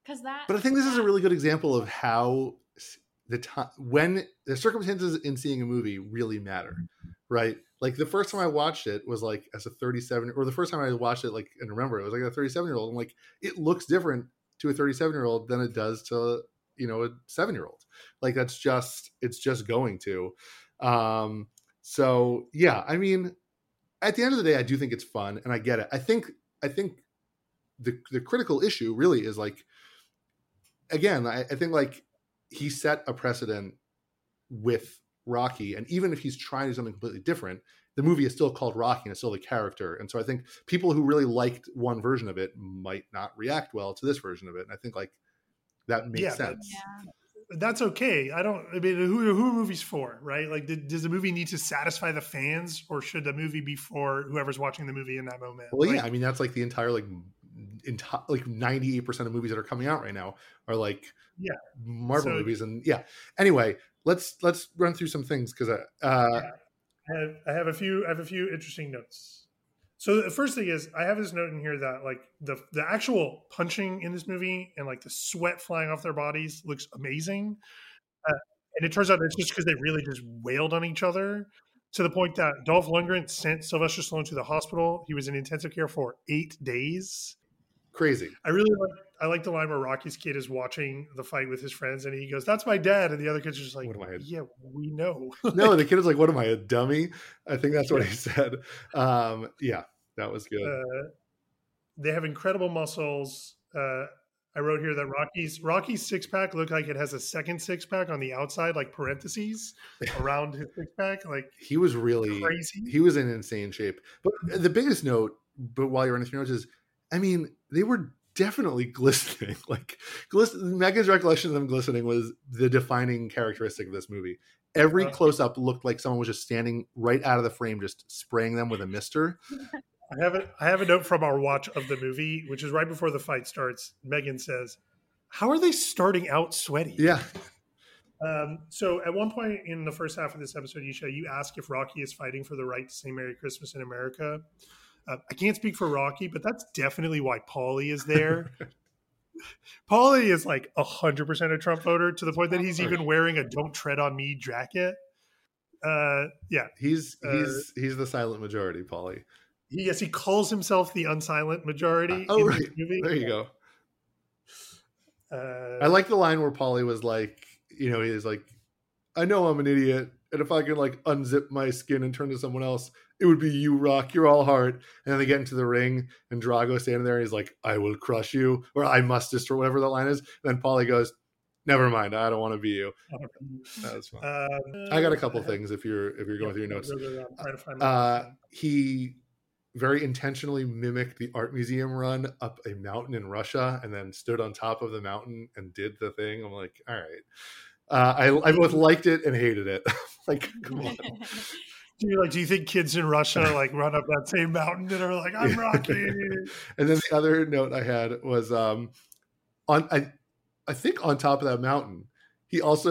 But I think this is a really good example of how the time when the circumstances in seeing a movie really matter, right? Like the first time I watched it was like as a 37 or the first time I watched it, like, and remember it was like a 37-year-old. I'm like, it looks different to a 37-year-old than it does to, you know, a 7-year-old. Like that's just, it's just going to. So yeah, I mean, at the end of the day, I do think it's fun and I get it. I think the critical issue really is like, again, I think like he set a precedent with Rocky, and even if he's trying to do something completely different, the movie is still called Rocky and it's still the character. And so I think people who really liked one version of it might not react well to this version of it, and I think like that makes sense. That's okay. Who are movies for, right? Like does the movie need to satisfy the fans, or should the movie be for whoever's watching the movie in that moment? Well, yeah, I mean that's like the entire like 98% of movies that are coming out right now are like Marvel movies, and anyway, let's run through some things because I have a few interesting notes. So the first thing is I have this note in here that like the actual punching in this movie and like the sweat flying off their bodies looks amazing, and it turns out it's just because they really just wailed on each other to the point that Dolph Lundgren sent Sylvester Stallone to the hospital. He was in intensive care for 8 days. Crazy. I like the line where Rocky's kid is watching the fight with his friends and he goes, "That's my dad," and the other kid's just like, "What am I?" Yeah, we know. No, the kid is like, "What am I, a dummy?" I think that's what he said. Yeah, that was good. They have incredible muscles. I wrote here that Rocky's six pack looked like it has a second six pack on the outside, like parentheses around his six pack. Like he was really crazy. He was in insane shape. But the biggest note, while you're on your notes, is I mean, they were definitely glistening. Like, Megan's recollection of them glistening was the defining characteristic of this movie. Every close-up looked like someone was just standing right out of the frame, just spraying them with a mister. I have a note from our watch of the movie, which is right before the fight starts. Megan says, "How are they starting out sweaty?" Yeah. So at one point in the first half of this episode, Yishai, you ask if Rocky is fighting for the right to say Merry Christmas in America. I can't speak for Rocky, but that's definitely why Pauly is there. Pauly is like 100% a Trump voter, to the point that he's even wearing a "Don't Tread on Me" jacket. Yeah, he's the silent majority, Pauly. Yes, he calls himself the unsilent majority. Oh, right. There you go. I like the line where Pauly was like, you know, he's like, I know I'm an idiot, and if I could like unzip my skin and turn to someone else, it would be you, Rock. You're all heart. And then they get into the ring, and Drago standing there, and he's like, I will crush you, or I must destroy, whatever that line is. And then Pauly goes, never mind, I don't want to be you. That was fun. I got a couple things if you're going through your notes. He very intentionally mimicked the art museum run up a mountain in Russia, and then stood on top of the mountain and did the thing. I'm like, all right. I both liked it and hated it. Like, come on. Do you think kids in Russia like run up that same mountain and are like, I'm Rocky? And then the other note I had was I think on top of that mountain, he goes,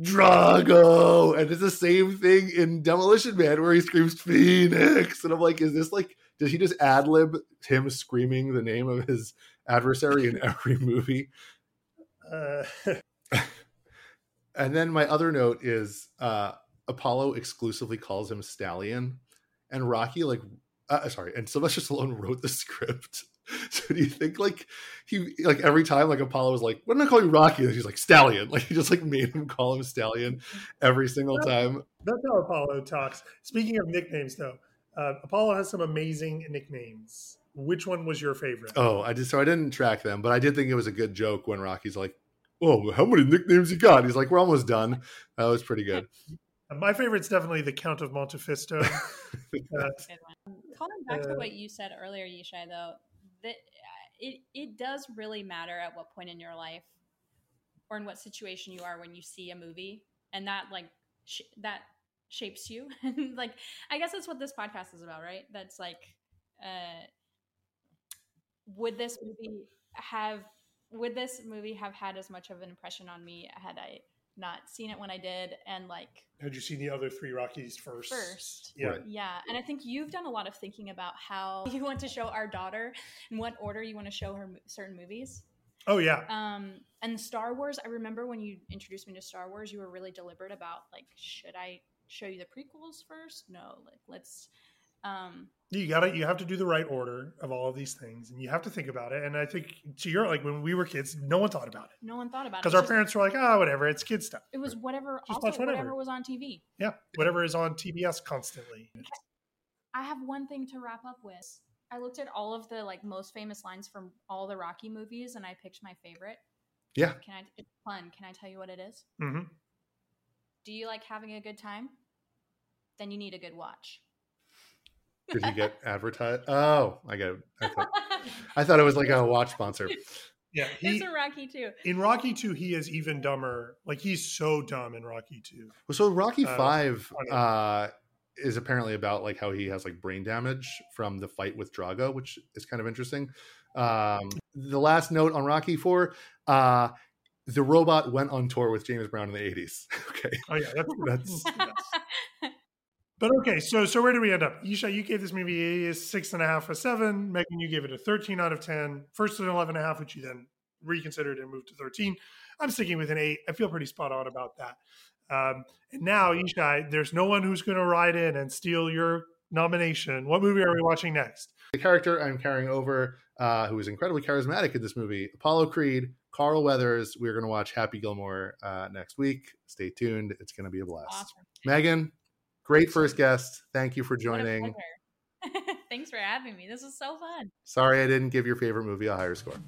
Drago, and it's the same thing in Demolition Man where he screams Phoenix. And I'm like, is this like, did he just ad lib him screaming the name of his adversary in every movie? And then my other note is Apollo exclusively calls him Stallion, and Rocky and Sylvester Stallone wrote the script. So do you think like he like every time like Apollo was like, "What did I call you, Rocky?" And he's like, "Stallion." Like he just like made him call him Stallion every single time. That's how Apollo talks. Speaking of nicknames, though, Apollo has some amazing nicknames. Which one was your favorite? Oh, I didn't track them, but I did think it was a good joke when Rocky's like, "Oh, how many nicknames you got?" He's like, "We're almost done." That was pretty good. My favorite's definitely the Count of Montefisto. Calling back to what you said earlier, Yishai, though, that it does really matter at what point in your life or in what situation you are when you see a movie, and that like that shapes you. Like, I guess that's what this podcast is about, right? That's like, would this movie have had as much of an impression on me had I not seen it when I did, and like, had you seen the other three Rockies first? Yeah. Right. Yeah. And I think you've done a lot of thinking about how you want to show our daughter and what order you want to show her certain movies. Oh yeah. And Star Wars, I remember when you introduced me to Star Wars, you were really deliberate about like, should I show you the prequels first? No, like let's, you have to do the right order of all of these things, and you have to think about it. And I think to your, like when we were kids, no one thought about it. Because our parents were like, whatever, it's kid stuff. It was whatever, whatever was on TV. Yeah. Whatever is on TBS constantly. I have one thing to wrap up with. I looked at all of the like most famous lines from all the Rocky movies, and I picked my favorite. Yeah. It's fun. Can I tell you what it is? Mm-hmm. Do you like having a good time? Then you need a good watch. Did you get advertised? Oh, I get it. I thought it was like a watch sponsor. Yeah, he's in Rocky II. In Rocky II, he is even dumber. Like he's so dumb in Rocky II. Well, so Rocky V is apparently about like how he has like brain damage from the fight with Drago, which is kind of interesting. The last note on Rocky IV. The robot went on tour with James Brown in the 80s. Okay. Oh yeah, that's But okay, so where do we end up? Yishai, you gave this movie a 6.5 out of 7. Megan, you gave it a 13 out of 10. First an 11.5, which you then reconsidered and moved to 13. I'm sticking with an 8. I feel pretty spot on about that. And now, Yishai, there's no one who's going to ride in and steal your nomination. What movie are we watching next? The character I'm carrying over, who is incredibly charismatic in this movie, Apollo Creed, Carl Weathers. We're going to watch Happy Gilmore next week. Stay tuned. It's going to be a blast. Awesome. Megan? Great first guest. Thank you for joining. Thanks for having me. This was so fun. Sorry I didn't give your favorite movie a higher score.